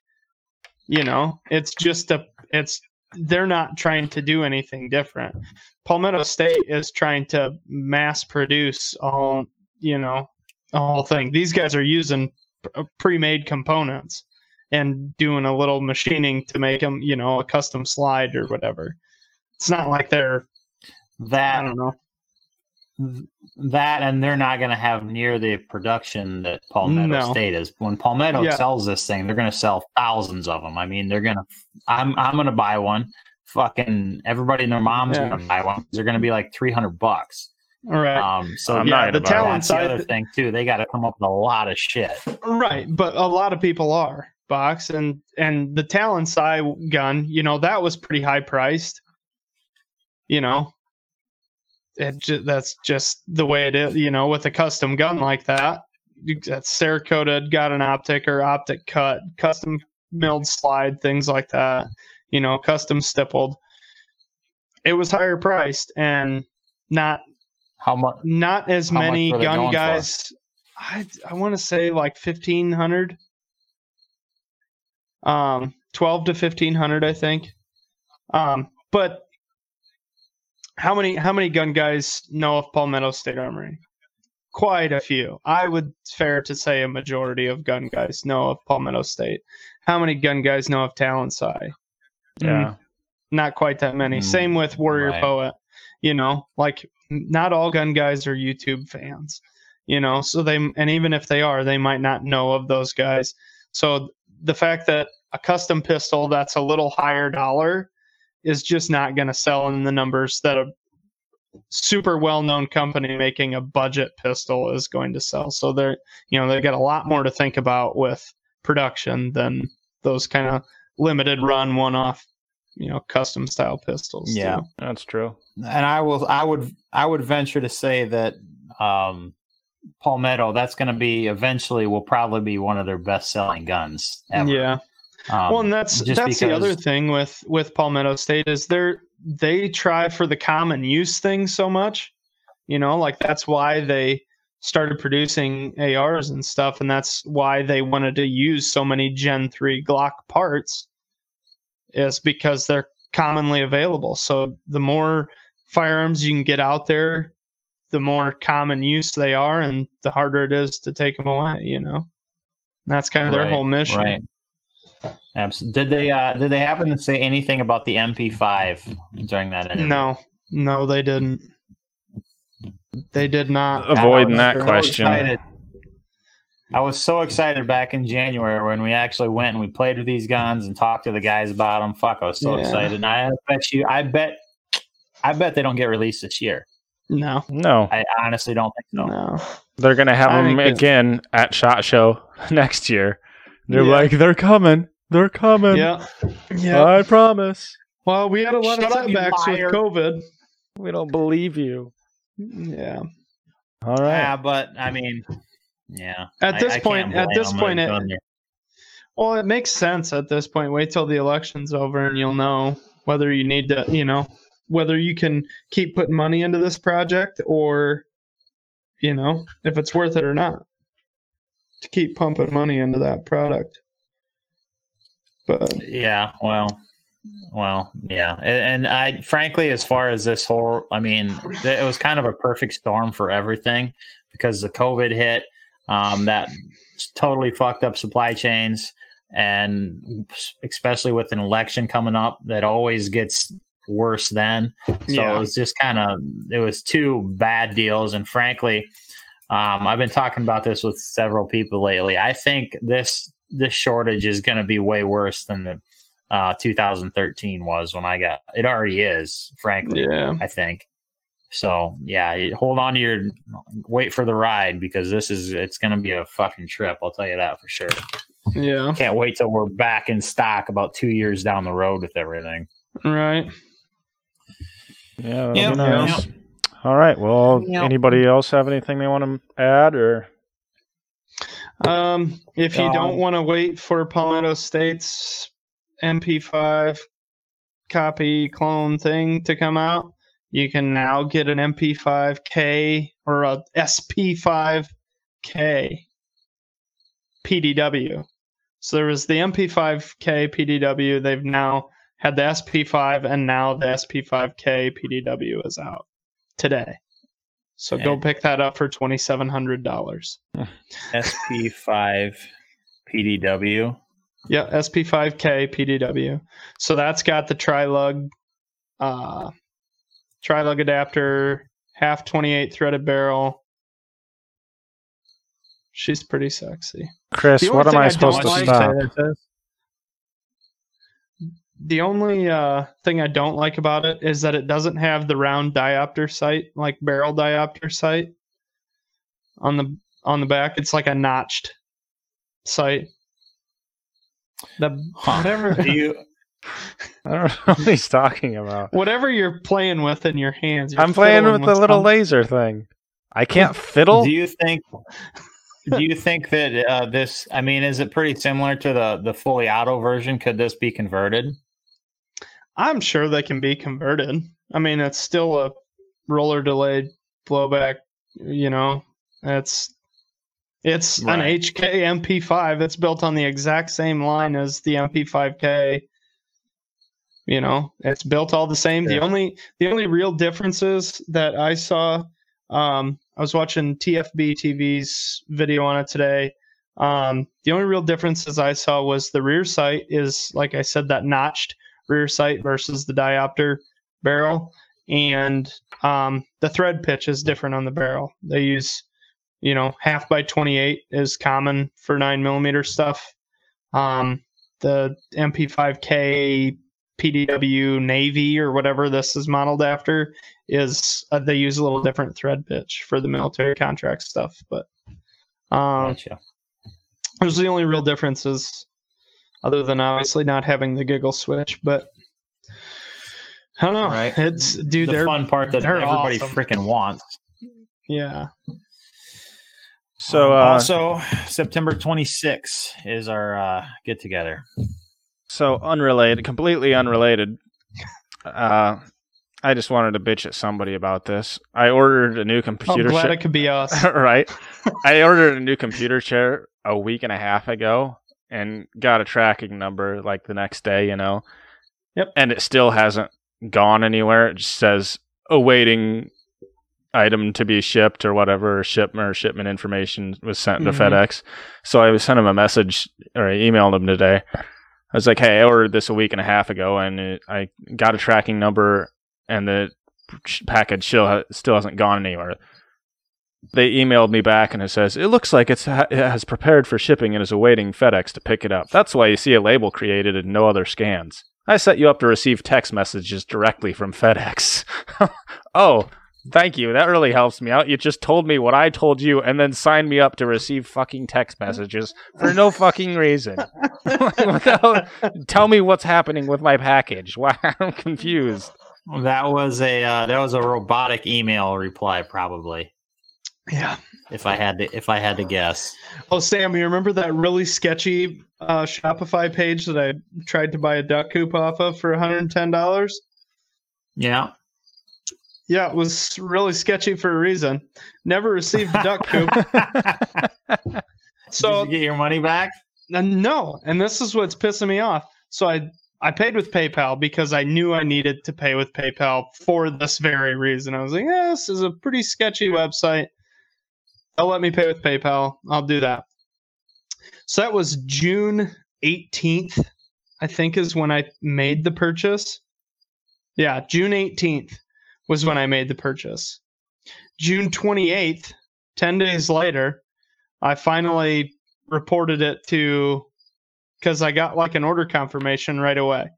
You know, it's just a it's they're not trying to do anything different. Palmetto State is trying to mass produce all, you know, the whole thing. These guys are using pre-made components and doing a little machining to make them, you know, a custom slide or whatever. It's not like they're that, I don't know. That, and they're not going to have near the production that Palmetto no. State is. When Palmetto yeah. sells this thing, they're going to sell thousands of them. I mean, they're going to. I'm I'm going to buy one. Fucking everybody and their mom's yeah. going to buy one. They're going to be like three hundred bucks. All right. Um, so I'm yeah, the talent side of the thing too. They got to come up with a lot of shit. Right, but a lot of people are box and and the Talon Sei gun. You know, that was pretty high priced. You know. It just, that's just the way it is, you know, with a custom gun like that. That's Cerakoted, got an optic or optic cut, custom milled slide, things like that, you know, custom stippled. It was higher priced and not how much, not as many gun guys. For? I I want to say like fifteen hundred, um, twelve to fifteen hundred, I think. Um, but How many how many gun guys know of Palmetto State Armory? Quite a few. I would fair to say a majority of gun guys know of Palmetto State. How many gun guys know of Talon Sei? Yeah. Mm, not quite that many. Mm, Same with Warrior right. Poet. You know, like not all gun guys are YouTube fans. You know, so they and even if they are, they might not know of those guys. So the fact that a custom pistol that's a little higher dollar is just not going to sell in the numbers that a super well-known company making a budget pistol is going to sell. So they're, you know, they got a lot more to think about with production than those kind of limited run one-off, you know, custom style pistols. Yeah, too. That's true. And I will, I would, I would venture to say that um, Palmetto, that's going to be eventually will probably be one of their best-selling guns ever. Yeah. Um, well, and that's that's because... the other thing with, with Palmetto State is they they try for the common use thing so much, you know, like that's why they started producing A Rs and stuff, and that's why they wanted to use so many Gen three Glock parts is because they're commonly available. So the more firearms you can get out there, the more common use they are, and the harder it is to take them away, you know. And that's kind of their right, whole mission. Right. Absolutely. Did they uh, did they happen to say anything about the M P five during that interview? No, no, they didn't. They did not. Avoiding that question. Excited. I was so excited back in January when we actually went and we played with these guns and talked to the guys about them. Fuck, I was so yeah. excited. And I bet you, I bet, I bet they don't get released this year. No, no. I honestly don't think so. No. They're gonna have I them again it's... at SHOT Show next year. They're yeah. like, they're coming. They're coming. Yeah. yeah. I promise. Well, we had a lot Shut of setbacks with COVID. We don't believe you. Yeah. All right. Yeah, but I mean, yeah. At this I, point, I at this point, it, well, it makes sense at this point. Wait till the election's over and you'll know whether you need to, you know, whether you can keep putting money into this project or, you know, if it's worth it or not. To keep pumping money into that product. But yeah, well, well, yeah. And, and I, frankly, as far as this whole, I mean, it was kind of a perfect storm for everything because the COVID hit, um, that totally fucked up supply chains. And especially with an election coming up, that always gets worse then. So yeah. it was just kind of, it was two bad deals. And frankly, Um, I've been talking about this with several people lately. I think this this shortage is going to be way worse than the uh, two thousand thirteen was when I got. It already is, frankly. Yeah. I think so. Yeah, hold on to your wait for the ride because this is it's going to be a fucking trip. I'll tell you that for sure. Yeah, can't wait till we're back in stock about two years down the road with everything. Right. Yeah. Yep. Nice. Yep. All right. Well, yep. Anybody else have anything they want to add, or? Um, if you um, don't want to wait for Palmetto State's M P five copy clone thing to come out, you can now get an M P five K or a S P five K P D W. So there was the M P five K P D W. They've now had the S P five, and now the S P five K P D W is out today. So and go pick that up for twenty-seven hundred dollars. S P five P D W. Yeah, S P five K P D W. So that's got the tri-lug, uh, tri-lug adapter, half twenty-eight threaded barrel. She's pretty sexy. Chris, what am I, I supposed to like stop? The only uh, thing I don't like about it is that it doesn't have the round diopter sight, like barrel diopter sight on the on the back. It's like a notched sight. The whatever you, I don't know what he's talking about. Whatever you're playing with in your hands. You're I'm playing with the little on. laser thing. I can't fiddle. Do you think? Do you think that uh, this? I mean, is it pretty similar to the the fully auto version? Could this be converted? I'm sure they can be converted. I mean, it's still a roller delayed blowback, you know. It's it's right. an H K M P five. It's built on the exact same line as the M P five K. You know, it's built all the same. Yeah. The only the only real differences that I saw, um, I was watching T F B T V's video on it today. Um, the only real differences I saw was the rear sight is, like I said, that notched rear sight versus the diopter barrel, and um, the thread pitch is different on the barrel. They use, you know, half by twenty-eight is common for nine millimeter stuff. Um, the M P five K P D W Navy or whatever this is modeled after is uh, they use a little different thread pitch for the military contract stuff. But um, gotcha. Those are the only real differences, other than obviously not having the giggle switch, but I don't know. Right. It's dude, the fun part that everybody awesome. freaking wants. Yeah. So uh, also September twenty-sixth is our uh, get together. So unrelated, completely unrelated. Uh, I just wanted to bitch at somebody about this. I ordered a new computer. I'm glad cha- it could be us, right? I ordered a new computer chair a week and a half ago. And got a tracking number like the next day, you know. Yep. And it still hasn't gone anywhere. It just says awaiting item to be shipped or whatever, or shipment or shipment information was sent mm-hmm. to FedEx. So I sent him a message, or I emailed him today. I was like, hey, I ordered this a week and a half ago, and it, I got a tracking number, and the package still, still hasn't gone anywhere. They emailed me back and it says, it looks like it's ha- it has prepared for shipping and is awaiting FedEx to pick it up. That's why you see a label created and no other scans. I set you up to receive text messages directly from FedEx. Oh, thank you. That really helps me out. You just told me what I told you and then signed me up to receive fucking text messages for no fucking reason. Without, tell me what's happening with my package. Why? I'm confused. That was a uh, that was a robotic email reply, probably. Yeah, if I had to, if I had to guess. Oh, Sam, you remember that really sketchy uh, Shopify page that I tried to buy a duck coop off of for one hundred ten dollars? Yeah. Yeah, it was really sketchy for a reason. Never received a duck coop. So did you get your money back? No, and this is what's pissing me off. So I I paid with PayPal because I knew I needed to pay with PayPal for this very reason. I was like, yeah, this is a pretty sketchy website. They'll let me pay with PayPal. I'll do that. So that was June eighteenth, I think, is when I made the purchase. Yeah, June eighteenth was when I made the purchase. June twenty-eighth, ten days later, I finally reported it to, because I got like an order confirmation right away.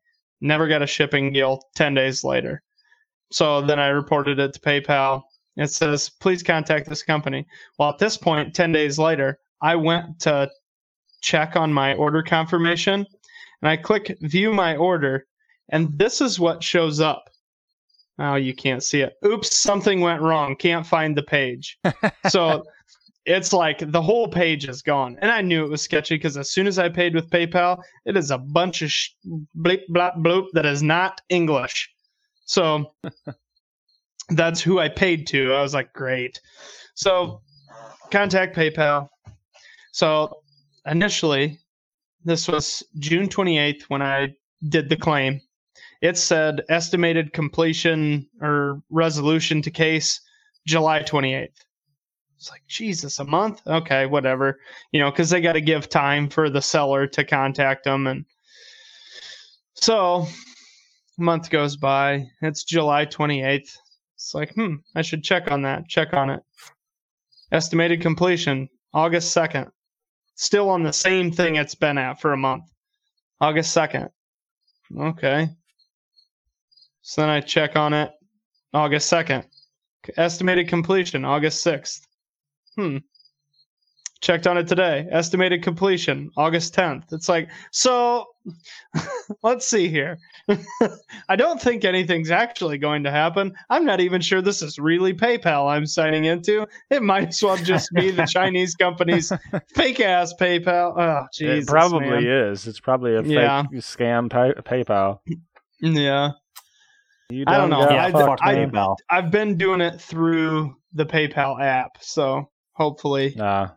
Never got a shipping deal ten days later. So then I reported it to PayPal. It says, please contact this company. Well, at this point, ten days later, I went to check on my order confirmation, and I click View My Order, and this is what shows up. Oh, you can't see it. Oops, something went wrong. Can't find the page. So it's like the whole page is gone. And I knew it was sketchy because as soon as I paid with PayPal, it is a bunch of sh- bleep, blop, bloop that is not English. So that's who I paid to. I was like, great. So contact PayPal. So initially, this was June twenty-eighth when I did the claim. It said estimated completion or resolution to case July twenty-eighth. It's like, Jesus, a month? Okay, whatever. You know, because they got to give time for the seller to contact them. And so a month goes by. It's July twenty-eighth. It's like, hmm, I should check on that. Check on it. Estimated completion, August second. Still on the same thing it's been at for a month. August second. Okay. So then I check on it. August second. Estimated completion, August sixth. Hmm. Checked on it today. Estimated completion, August tenth. It's like, so let's see here. I don't think anything's actually going to happen. I'm not even sure this is really PayPal I'm signing into. It might as well just be the Chinese company's fake ass PayPal. Oh, Jesus, it probably man. is. It's probably a fake yeah. scam pay- PayPal. Yeah. You don't I don't know. I, I, I, I've been doing it through the PayPal app, so hopefully. Nah.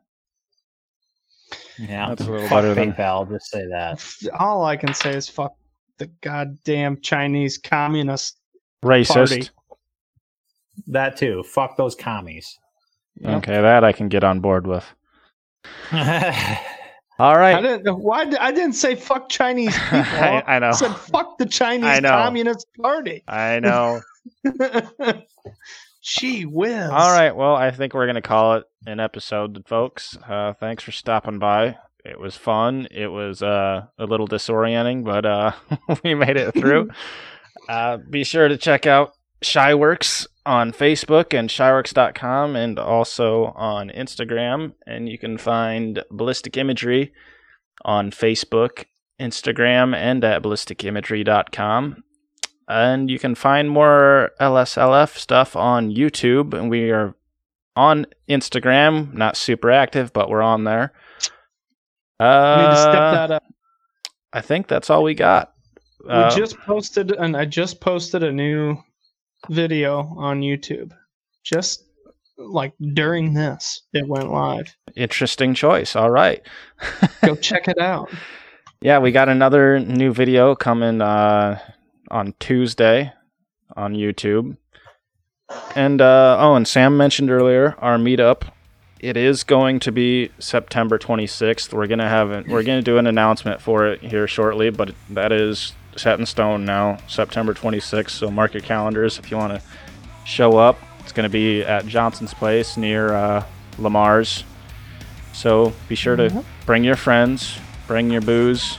Yeah, that's a little fuck better than PayPal. Just say that. All I can say is fuck the goddamn Chinese communist racist party. That too. Fuck those commies. Okay, yep. That I can get on board with. All right. I didn't, why I didn't say fuck Chinese people. I, I know. I said fuck the Chinese Communist Party. I know. Gee whiz. All right. Well, I think we're going to call it an episode, folks. Uh, thanks for stopping by. It was fun. It was uh, a little disorienting, but uh, we made it through. uh, be sure to check out ShyWorks on Facebook and shyworks dot com, and also on Instagram, and you can find Ballistic Imagery on Facebook, Instagram, and at ballistic imagery dot com. And you can find more L S L F stuff on YouTube, and we are on Instagram, not super active, but we're on there. Uh, we need to step that up. I think that's all we got. We uh, just posted, and I just posted a new video on YouTube just like during this. It went live. Interesting choice. All right. Go check it out. Yeah, we got another new video coming uh on Tuesday on YouTube. And uh oh, and Sam mentioned earlier our meetup. It is going to be September twenty-sixth. We're gonna have it, we're gonna do an announcement for it here shortly, but that is set in stone now, September twenty-sixth. So mark your calendars if you want to show up. It's going to be at Johnson's Place near uh, Lamar's. So be sure to mm-hmm. bring your friends, bring your booze,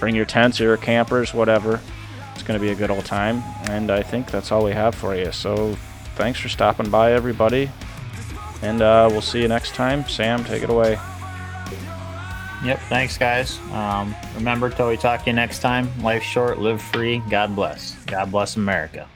bring your tents or your campers, whatever. It's going to be a good old time. And I think that's all we have for you. So thanks for stopping by, everybody. And uh, we'll see you next time. Sam, take it away. Yep, thanks, guys. Um, remember, till we talk to you next time, life's short, live free, God bless. God bless America.